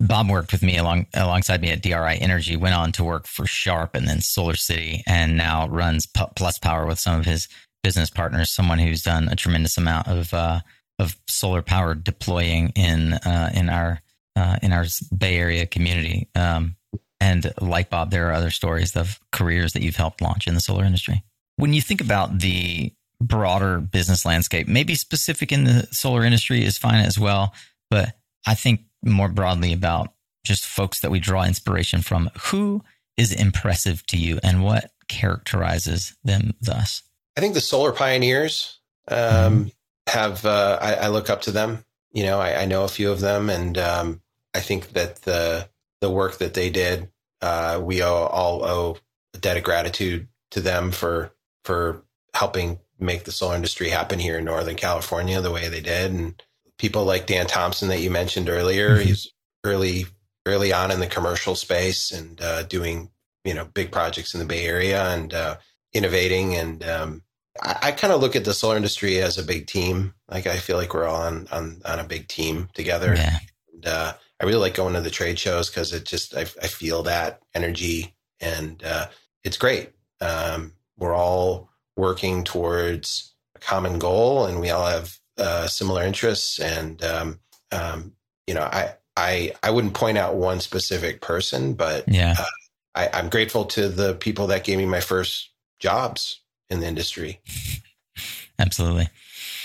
Bob worked with me along alongside me at D R I Energy, went on to work for Sharp and then Solar City, and now runs P- Plus Power with some of his business partners, someone who's done a tremendous amount of uh, of solar power deploying in uh, in our uh, in our Bay Area community. Um, and like Bob, there are other stories of careers that you've helped launch in the solar industry. When you think about the broader business landscape, maybe specific in the solar industry is fine as well, but I think more broadly about just folks that we draw inspiration from, who is impressive to you and what characterizes them thus? I think the solar pioneers um, have, uh, I, I look up to them. You know, I, I know a few of them, and um, I think that the the work that they did, uh, we owe, all owe a debt of gratitude to them for for helping make the solar industry happen here in Northern California the way they did. And people like Dan Thompson that you mentioned earlier, mm-hmm. he's early early on in the commercial space and uh, doing, you know, big projects in the Bay Area and uh, innovating. And um, I, I kind of look at the solar industry as a big team. Like, I feel like we're all on, on, on a big team together. Yeah. And uh, I really like going to the trade shows because it just, I, I feel that energy, and uh, it's great. Um, we're all working towards a common goal, and we all have uh, similar interests. And, um, um, you know, I, I, I wouldn't point out one specific person, but yeah. uh, I, I'm grateful to the people that gave me my first jobs in the industry. Absolutely.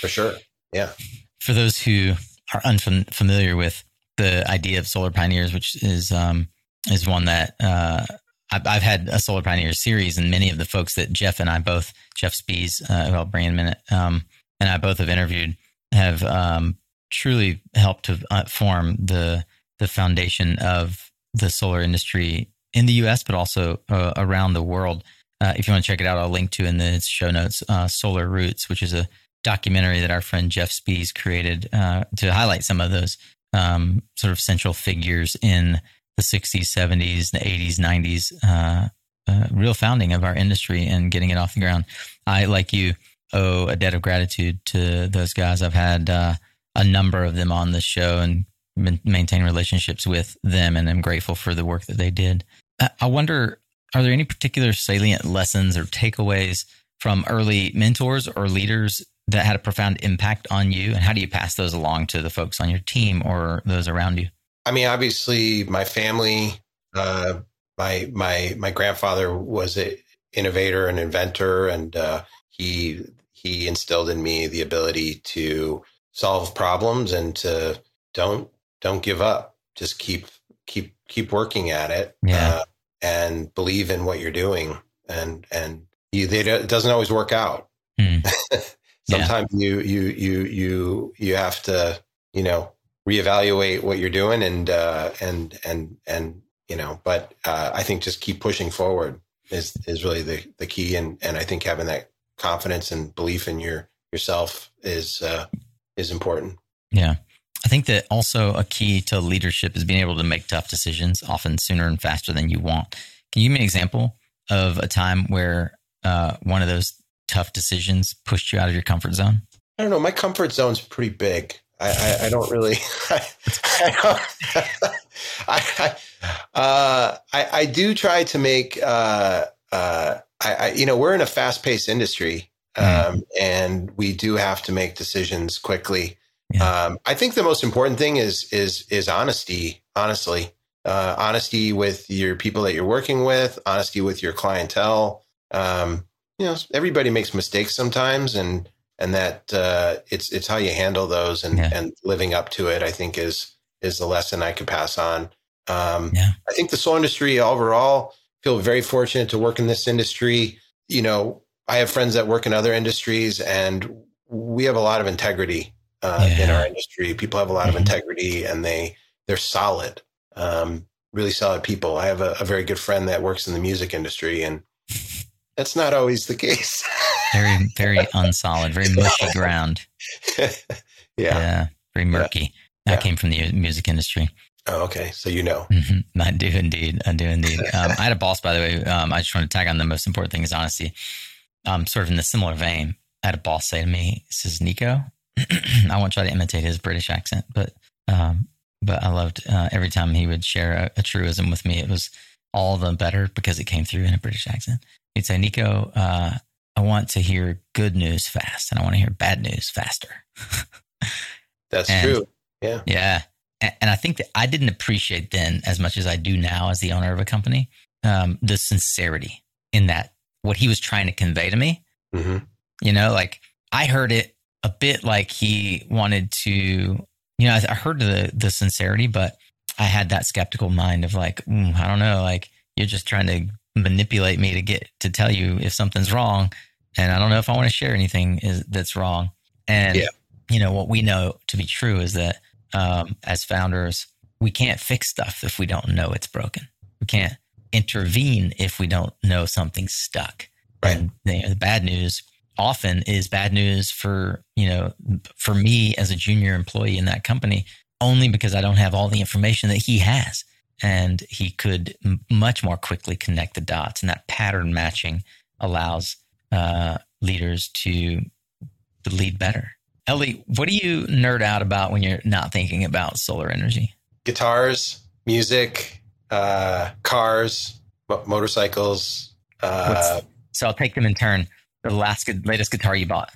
For sure. Yeah. For those who are unfamiliar with the idea of solar pioneers, which is, um, is one that, uh, I've, I've had a solar pioneer series, and many of the folks that Jeff and I both, Jeff Spees, uh, who I'll bring in a minute, um, and I both have interviewed have, um, truly helped to form the the foundation of the solar industry in the U S, but also uh, around the world. Uh, if you want to check it out, I'll link to in the show notes, uh, Solar Roots, which is a documentary that our friend Jeff Spees created uh, to highlight some of those um, sort of central figures in the sixties, seventies, the eighties, nineties, uh, uh, real founding of our industry and getting it off the ground. I, like you, owe a debt of gratitude to those guys. I've had uh, a number of them on the show and maintain relationships with them, and I'm grateful for the work that they did. I wonder, are there any particular salient lessons or takeaways from early mentors or leaders that had a profound impact on you? And how do you pass those along to the folks on your team or those around you? I mean, obviously my family, uh, my, my, my grandfather was an innovator and inventor, and uh, he, he instilled in me the ability to solve problems and to don't, don't give up. Just keep, keep, keep working at it, yeah. uh, and believe in what you're doing. And, and you, they don't, it doesn't always work out. Mm. Sometimes yeah. you, you, you, you, you have to, you know, reevaluate what you're doing and, uh, and, and, and, you know, but, uh, I think just keep pushing forward is, is really the, the key. And, and I think having that confidence and belief in your, yourself is, uh, is important. Yeah. I think that also a key to leadership is being able to make tough decisions often sooner and faster than you want. Can you give me an example of a time where uh, one of those tough decisions pushed you out of your comfort zone? I don't know. My comfort zone's pretty big. I, I, I don't really, I, I, don't, I, uh, I, I do try to make, uh, uh, I, I, you know, we're in a fast paced industry. Um, and we do have to make decisions quickly. Yeah. Um, I think the most important thing is, is, is honesty, honestly, uh, honesty with your people that you're working with, honesty with your clientele. Um, you know, everybody makes mistakes sometimes, and, and that, uh, it's, it's how you handle those and, yeah. and living up to it, I think is, is the lesson I could pass on. Um, yeah. I think the solar industry overall, feel very fortunate to work in this industry. You know, I have friends that work in other industries, and we have a lot of integrity uh, yeah. in our industry. People have a lot mm-hmm. of integrity, and they, they're solid, um, really solid people. I have a, a very good friend that works in the music industry, and that's not always the case. Very, very unsolid, very mushy ground. yeah. yeah. Very murky. Yeah. I yeah. came from the music industry. Oh, okay. So, you know, mm-hmm. I do indeed. I do indeed. Um, I had a boss, by the way. Um, I just want to tag on the most important thing is honesty. Um, sort of in the similar vein, I had a boss say to me, he says, Nico, I won't try to imitate his British accent, but um, but I loved uh, every time he would share a, a truism with me, it was all the better because it came through in a British accent. He'd say, Nico, uh, I want to hear good news fast, and I want to hear bad news faster. That's and, true. Yeah. Yeah. And I think that I didn't appreciate then as much as I do now as the owner of a company, um, the sincerity in that, what he was trying to convey to me. Mm-hmm. You know, like I heard it a bit like he wanted to, you know, I, I heard the the sincerity, but I had that skeptical mind of like, mm, I don't know, like you're just trying to manipulate me to get to tell you if something's wrong. And I don't know if I want to share anything is, that's wrong. And, yeah. you know, what we know to be true is that Um, as founders, we can't fix stuff if we don't know it's broken. We can't intervene if we don't know something's stuck. Right. And you know, the bad news often is bad news for, you know, for me as a junior employee in that company, only because I don't have all the information that he has. And he could m- much more quickly connect the dots. And that pattern matching allows uh, leaders to lead better. Elie, what do you nerd out about when you're not thinking about solar energy? Guitars, music, uh, cars, mo- motorcycles. Uh, so I'll take them in turn. The last, latest guitar you bought?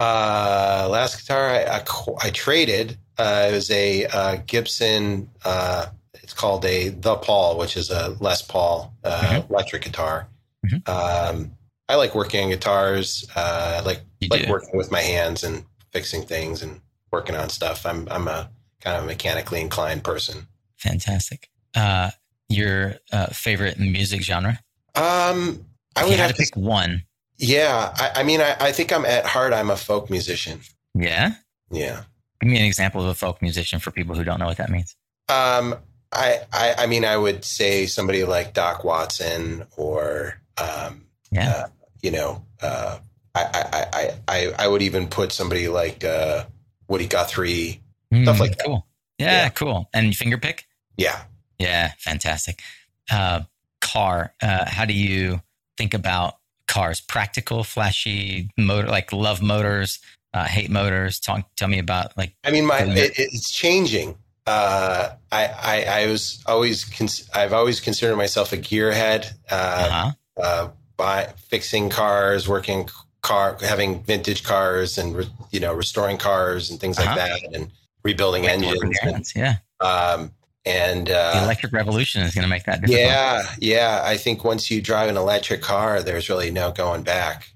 Uh, last guitar I, I, I traded. Uh, it was a uh, Gibson. Uh, it's called a The Paul, which is a Les Paul uh, mm-hmm. electric guitar. Mm-hmm. Um, I like working on guitars. Uh, I like you like do. working with my hands and fixing things and working on stuff. I'm I'm a kind of mechanically inclined person. Fantastic. Uh, your uh, favorite music genre? Um, I if would you had have to pick to, one. Yeah, I, I mean, I, I think I'm at heart. I'm a folk musician. Yeah, yeah. Give me an example of a folk musician for people who don't know what that means. Um, I I, I mean, I would say somebody like Doc Watson or um, yeah, uh, you know. Uh, I, I, I, I would even put somebody like uh, Woody Guthrie, mm, stuff like that. Cool. Yeah, yeah, cool. And finger pick? Yeah. Yeah, fantastic. Uh, car, uh, how do you think about cars? Practical, flashy, motor, like love motors, uh, hate motors. Talk, tell me about like... I mean, my it, it's changing. Uh, I, I, I was always, cons- I've always considered myself a gearhead, uh, uh-huh. uh, by fixing cars, working car, having vintage cars and, re, you know, restoring cars and things uh-huh. like that and rebuilding engines. And, yeah. Um, and, uh, the electric revolution is going to make that difficult. Yeah. Yeah. I think once you drive an electric car, there's really no going back.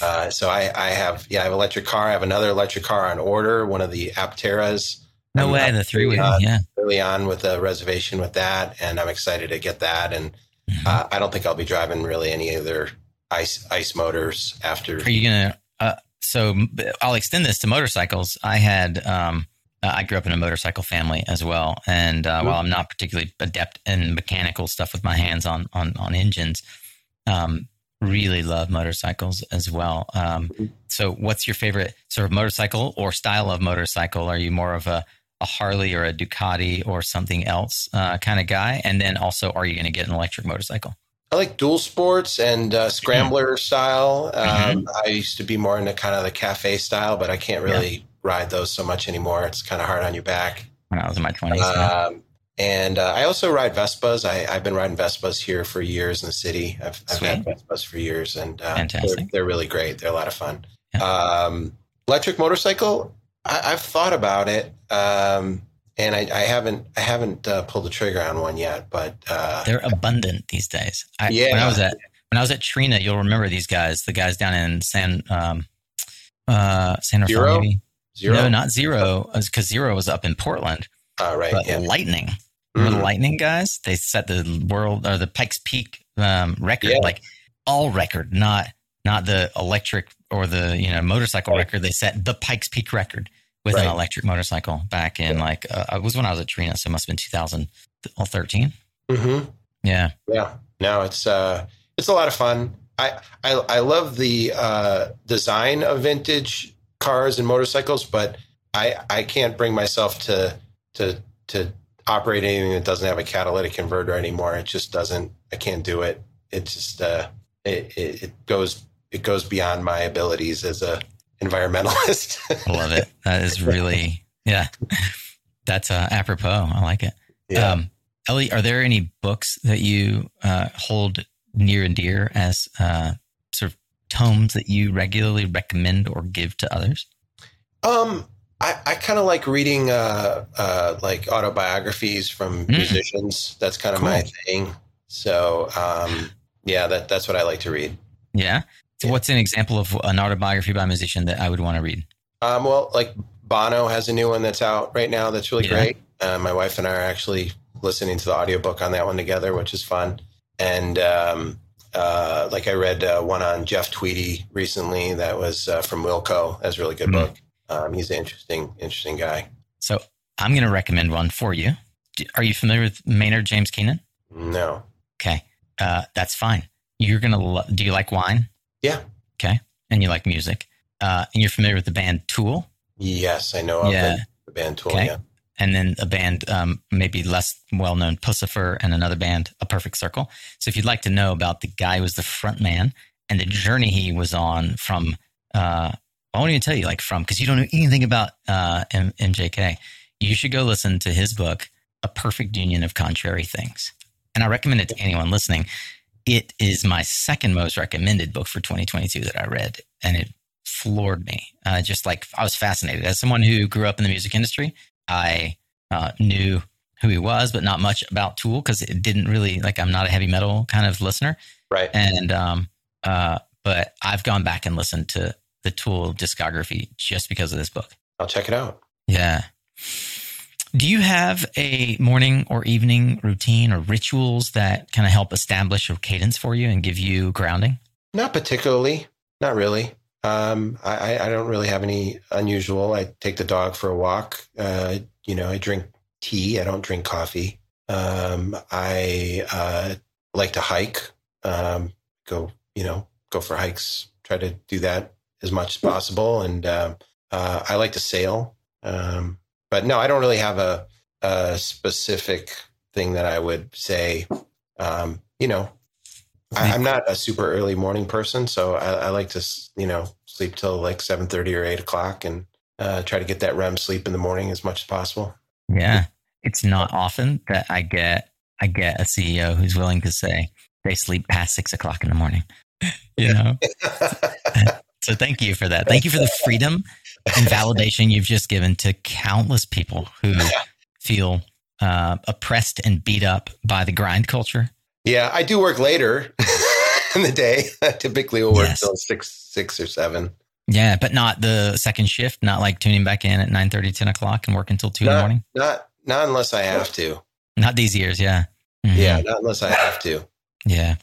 Uh, so I, I have, yeah, I have an electric car. I have another electric car on order. One of the Apteras. No I'm way. The three wheel. Uh, yeah. Early on with a reservation with that. And I'm excited to get that. And, mm-hmm. uh, I don't think I'll be driving really any other Ice ice motors after. Are you gonna? Uh, so I'll extend this to motorcycles. I had um, uh, I grew up in a motorcycle family as well, and uh, mm-hmm. while I'm not particularly adept in mechanical stuff with my hands on on on engines, um, really love motorcycles as well. Um, mm-hmm. So, what's your favorite sort of motorcycle or style of motorcycle? Are you more of a a Harley or a Ducati or something else uh, kind of guy? And then also, are you going to get an electric motorcycle? I like dual sports and uh, scrambler style. Um, mm-hmm. I used to be more into kind of the cafe style, but I can't really yeah. ride those so much anymore. It's kind of hard on your back. When I was in my twenties. Um, and uh, I also ride Vespas. I, I've been riding Vespas here for years in the city. I've, I've had Vespas for years, and uh, they're, they're really great. They're a lot of fun. Yeah. Um, electric motorcycle. I, I've thought about it. Um, And I, I haven't, I haven't uh, pulled the trigger on one yet, but uh, they're abundant these days. I, yeah. When I was at, when I was at Trina, you'll remember these guys, the guys down in San, um, uh, San Francisco. Zero? Zero? No, not Zero, because Zero was up in Portland. All uh, right. But yeah. Lightning, remember mm-hmm. the Lightning guys? They set the world or the Pikes Peak um, record, yeah. like all record, not not the electric or the you know motorcycle right. record. They set the Pikes Peak record. With right. an electric motorcycle back in yeah. like, uh, it was when I was at Trina, so it must have been two thousand thirteen. Mm-hmm. Yeah. Yeah. No, it's, uh, it's a lot of fun. I, I, I love the, uh, design of vintage cars and motorcycles, but I, I can't bring myself to, to, to operate anything that doesn't have a catalytic converter anymore. It just doesn't, I can't do it. It just, uh, it, it, it goes, it goes beyond my abilities as a environmentalist. I love it. That is really, yeah, that's uh, apropos. I like it. Yeah. Um, Elie, are there any books that you uh, hold near and dear as uh, sort of tomes that you regularly recommend or give to others? Um, I, I kind of like reading uh, uh, like autobiographies from mm. musicians. That's kind of cool. my thing. So um, yeah, that that's what I like to read. Yeah. So yeah. What's an example of an autobiography by a musician that I would want to read? Um, well, like Bono has a new one that's out right now. That's really yeah. great. Uh, my wife and I are actually listening to the audiobook on that one together, which is fun. And um, uh, like I read uh, one on Jeff Tweedy recently. That was uh, from Wilco. That's a really good mm-hmm. book. Um, he's an interesting, interesting guy. So I'm going to recommend one for you. Are you familiar with Maynard James Keenan? No. Okay. Uh, that's fine. You're going to love, do you like wine? Yeah. Okay. And you like music. Uh, and you're familiar with the band Tool? Yes, I know of yeah. the band Tool. Okay. Yeah. And then a band, um, maybe less well-known, Pussifer, and another band, A Perfect Circle. So if you'd like to know about the guy who was the front man and the journey he was on from, uh, I won't even tell you like from, because you don't know anything about uh, M- MJK. You should go listen to his book, A Perfect Union of Contrary Things. And I recommend it to anyone listening. It is my second most recommended book for twenty twenty-two that I read. And it floored me. Uh, just like I was fascinated. As someone who grew up in the music industry, I uh, knew who he was, but not much about Tool because it didn't really, like, I'm not a heavy metal kind of listener. Right. And, um, uh, but I've gone back and listened to the Tool discography just because of this book. I'll check it out. Yeah. Do you have a morning or evening routine or rituals that kind of help establish a cadence for you and give you grounding? Not particularly. Not really. Um, I, I don't really have any unusual. I take the dog for a walk. Uh, you know, I drink tea. I don't drink coffee. Um, I uh, like to hike. Um, go, you know, go for hikes. Try to do that as much as possible. And uh, uh, I like to sail. Um, but no, I don't really have a, a specific thing that I would say. Um, you know, I, I'm not a super early morning person, so I, I like to, you know, sleep till like seven thirty or eight o'clock and uh, try to get that R E M sleep in the morning as much as possible. Yeah. It's not often that I get, I get a C E O who's willing to say they sleep past six o'clock in the morning, you know? So thank you for that. Thank you for the freedom and validation you've just given to countless people who feel uh, oppressed and beat up by the grind culture. Yeah, I do work later in the day. I typically will work yes. till six, six or seven. Yeah, but not the second shift. Not like tuning back in at nine thirty, ten o'clock, and work until two not, in the morning. Not, not unless I have to. Not these years, yeah. Mm-hmm. Yeah, not unless I have to. Yeah.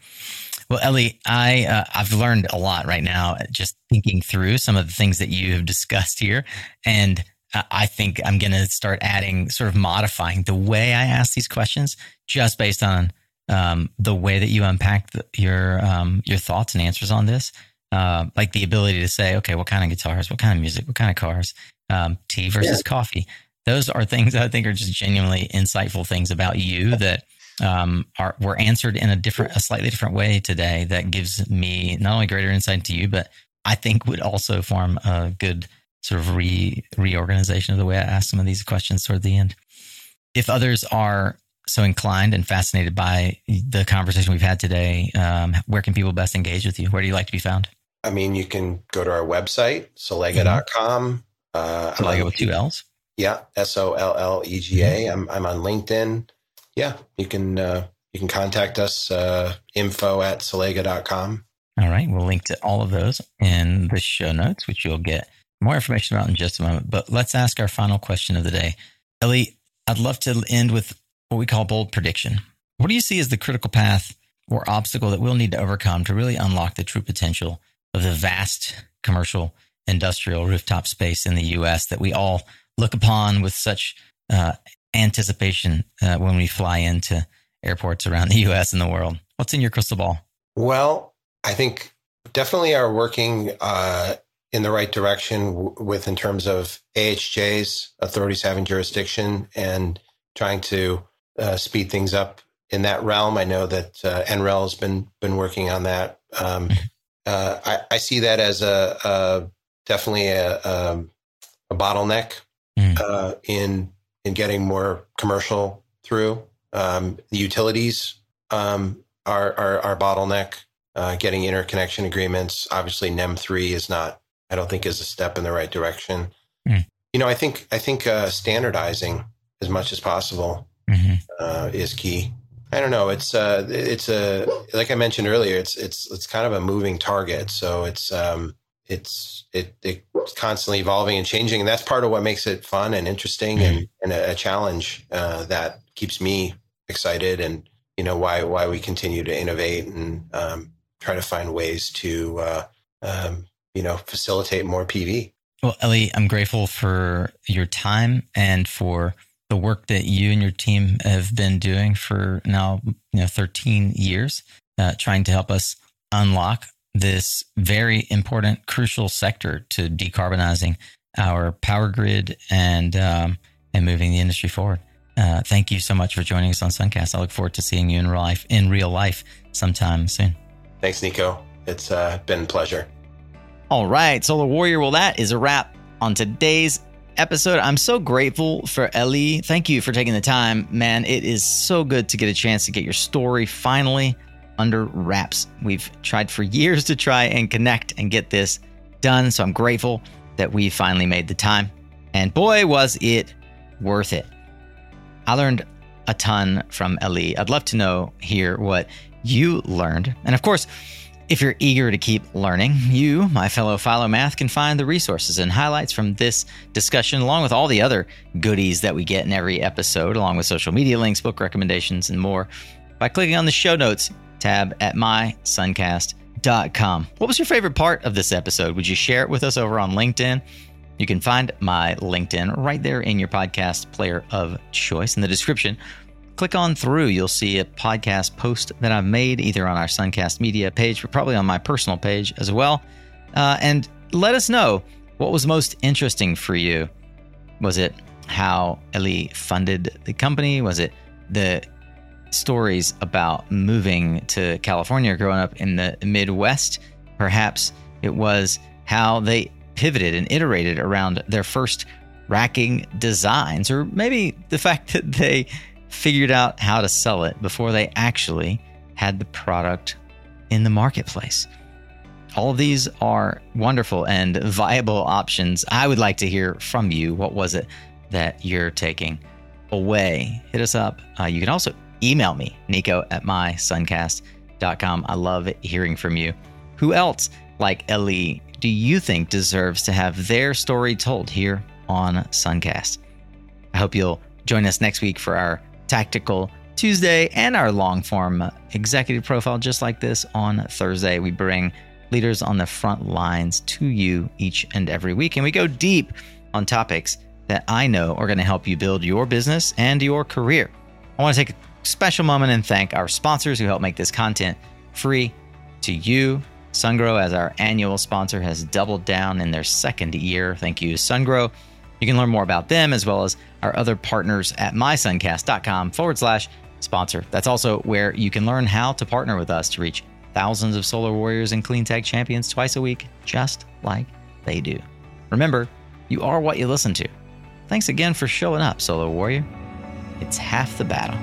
Well, Elie, I uh, I've learned a lot right now just thinking through some of the things that you have discussed here, and I think I'm going to start adding, sort of modifying the way I ask these questions just based on. Um, the way that you unpack the, your um, your thoughts and answers on this, uh, like the ability to say, okay, what kind of guitars, what kind of music, what kind of cars, um, tea versus yeah. coffee. Those are things that I think are just genuinely insightful things about you that um, are were answered in a different, a slightly different way today. That gives me not only greater insight into you, but I think would also form a good sort of re reorganization of the way I ask some of these questions toward the end. If others are so inclined and fascinated by the conversation we've had today, um, where can people best engage with you? Where do you like to be found? I mean, you can go to our website, sollega dot com. Uh, Sollega on, with two L's? Yeah, S O L L E G A. Mm-hmm. I'm, I'm on LinkedIn. Yeah, you can uh, you can contact us, uh, info at sollega dot com. All right, we'll link to all of those in the show notes, which you'll get more information about in just a moment. But let's ask our final question of the day. Elie, I'd love to end with what we call bold prediction. What do you see as the critical path or obstacle that we'll need to overcome to really unlock the true potential of the vast commercial, industrial rooftop space in the U S that we all look upon with such uh, anticipation uh, when we fly into airports around the U S and the world? What's in your crystal ball? Well, I think definitely are working uh, in the right direction w- with in terms of A H Js, authorities having jurisdiction, and trying to Uh, speed things up in that realm. I know that uh, N R E L has been been working on that. Um, uh, I, I see that as a, a definitely a, a, a bottleneck uh, in in getting more commercial through. Um, the utilities um, are, are are bottleneck. uh, getting interconnection agreements. Obviously, N E M three is not, I don't think, is a step in the right direction. Mm. You know, I think I think uh, standardizing as much as possible mm-hmm. uh, is key. I don't know. It's uh, it's a like I mentioned earlier. It's it's it's kind of a moving target. So it's um, it's it, it's constantly evolving and changing, and that's part of what makes it fun and interesting mm-hmm. and, and a, a challenge uh, that keeps me excited. And you know why why we continue to innovate and um, try to find ways to uh, um, you know facilitate more P V. Well, Elie, I'm grateful for your time and for the work that you and your team have been doing for now, you know, thirteen years, uh, trying to help us unlock this very important, crucial sector to decarbonizing our power grid and um, and moving the industry forward. Uh, thank you so much for joining us on Suncast. I look forward to seeing you in real life, in real life sometime soon. Thanks, Nico. It's uh, been a pleasure. All right, Solar Warrior. Well, that is a wrap on today's episode. I'm so grateful for Elie. Thank you for taking the time, man. It is so good to get a chance to get your story finally under wraps. We've tried for years to try and connect and get this done. So I'm grateful that we finally made the time. And boy, was it worth it. I learned a ton from Elie. I'd love to know here what you learned. And of course, if you're eager to keep learning, you, my fellow Philomath, can find the resources and highlights from this discussion, along with all the other goodies that we get in every episode, along with social media links, book recommendations, and more, by clicking on the show notes tab at my suncast dot com. What was your favorite part of this episode? Would you share it with us over on LinkedIn? You can find my LinkedIn right there in your podcast player of choice in the description. Click on through. You'll see a podcast post that I've made either on our Suncast Media page, but probably on my personal page as well. Uh, and let us know what was most interesting for you. Was it how Elie funded the company? Was it the stories about moving to California, growing up in the Midwest? Perhaps it was how they pivoted and iterated around their first racking designs, or maybe the fact that they figured out how to sell it before they actually had the product in the marketplace. All of these are wonderful and viable options. I would like to hear from you. What was it that you're taking away? Hit us up. Uh, you can also email me, Nico at my suncast dot com. I love hearing from you. Who else like Elie do you think deserves to have their story told here on Suncast? I hope you'll join us next week for our Tactical Tuesday and our long-form executive profile. Just like this on Thursday, we bring leaders on the front lines to you each and every week, and we go deep on topics that I know are going to help you build your business and your career. I want to take a special moment and thank our sponsors who help make this content free to you. Sungrow, as our annual sponsor, has doubled down in their second year. Thank you, Sungrow. You can learn more about them as well as our other partners at mysuncast.com forward slash sponsor. That's also where you can learn how to partner with us to reach thousands of solar warriors and clean tech champions twice a week, just like they do. Remember, you are what you listen to. Thanks again for showing up, Solar Warrior. It's half the battle.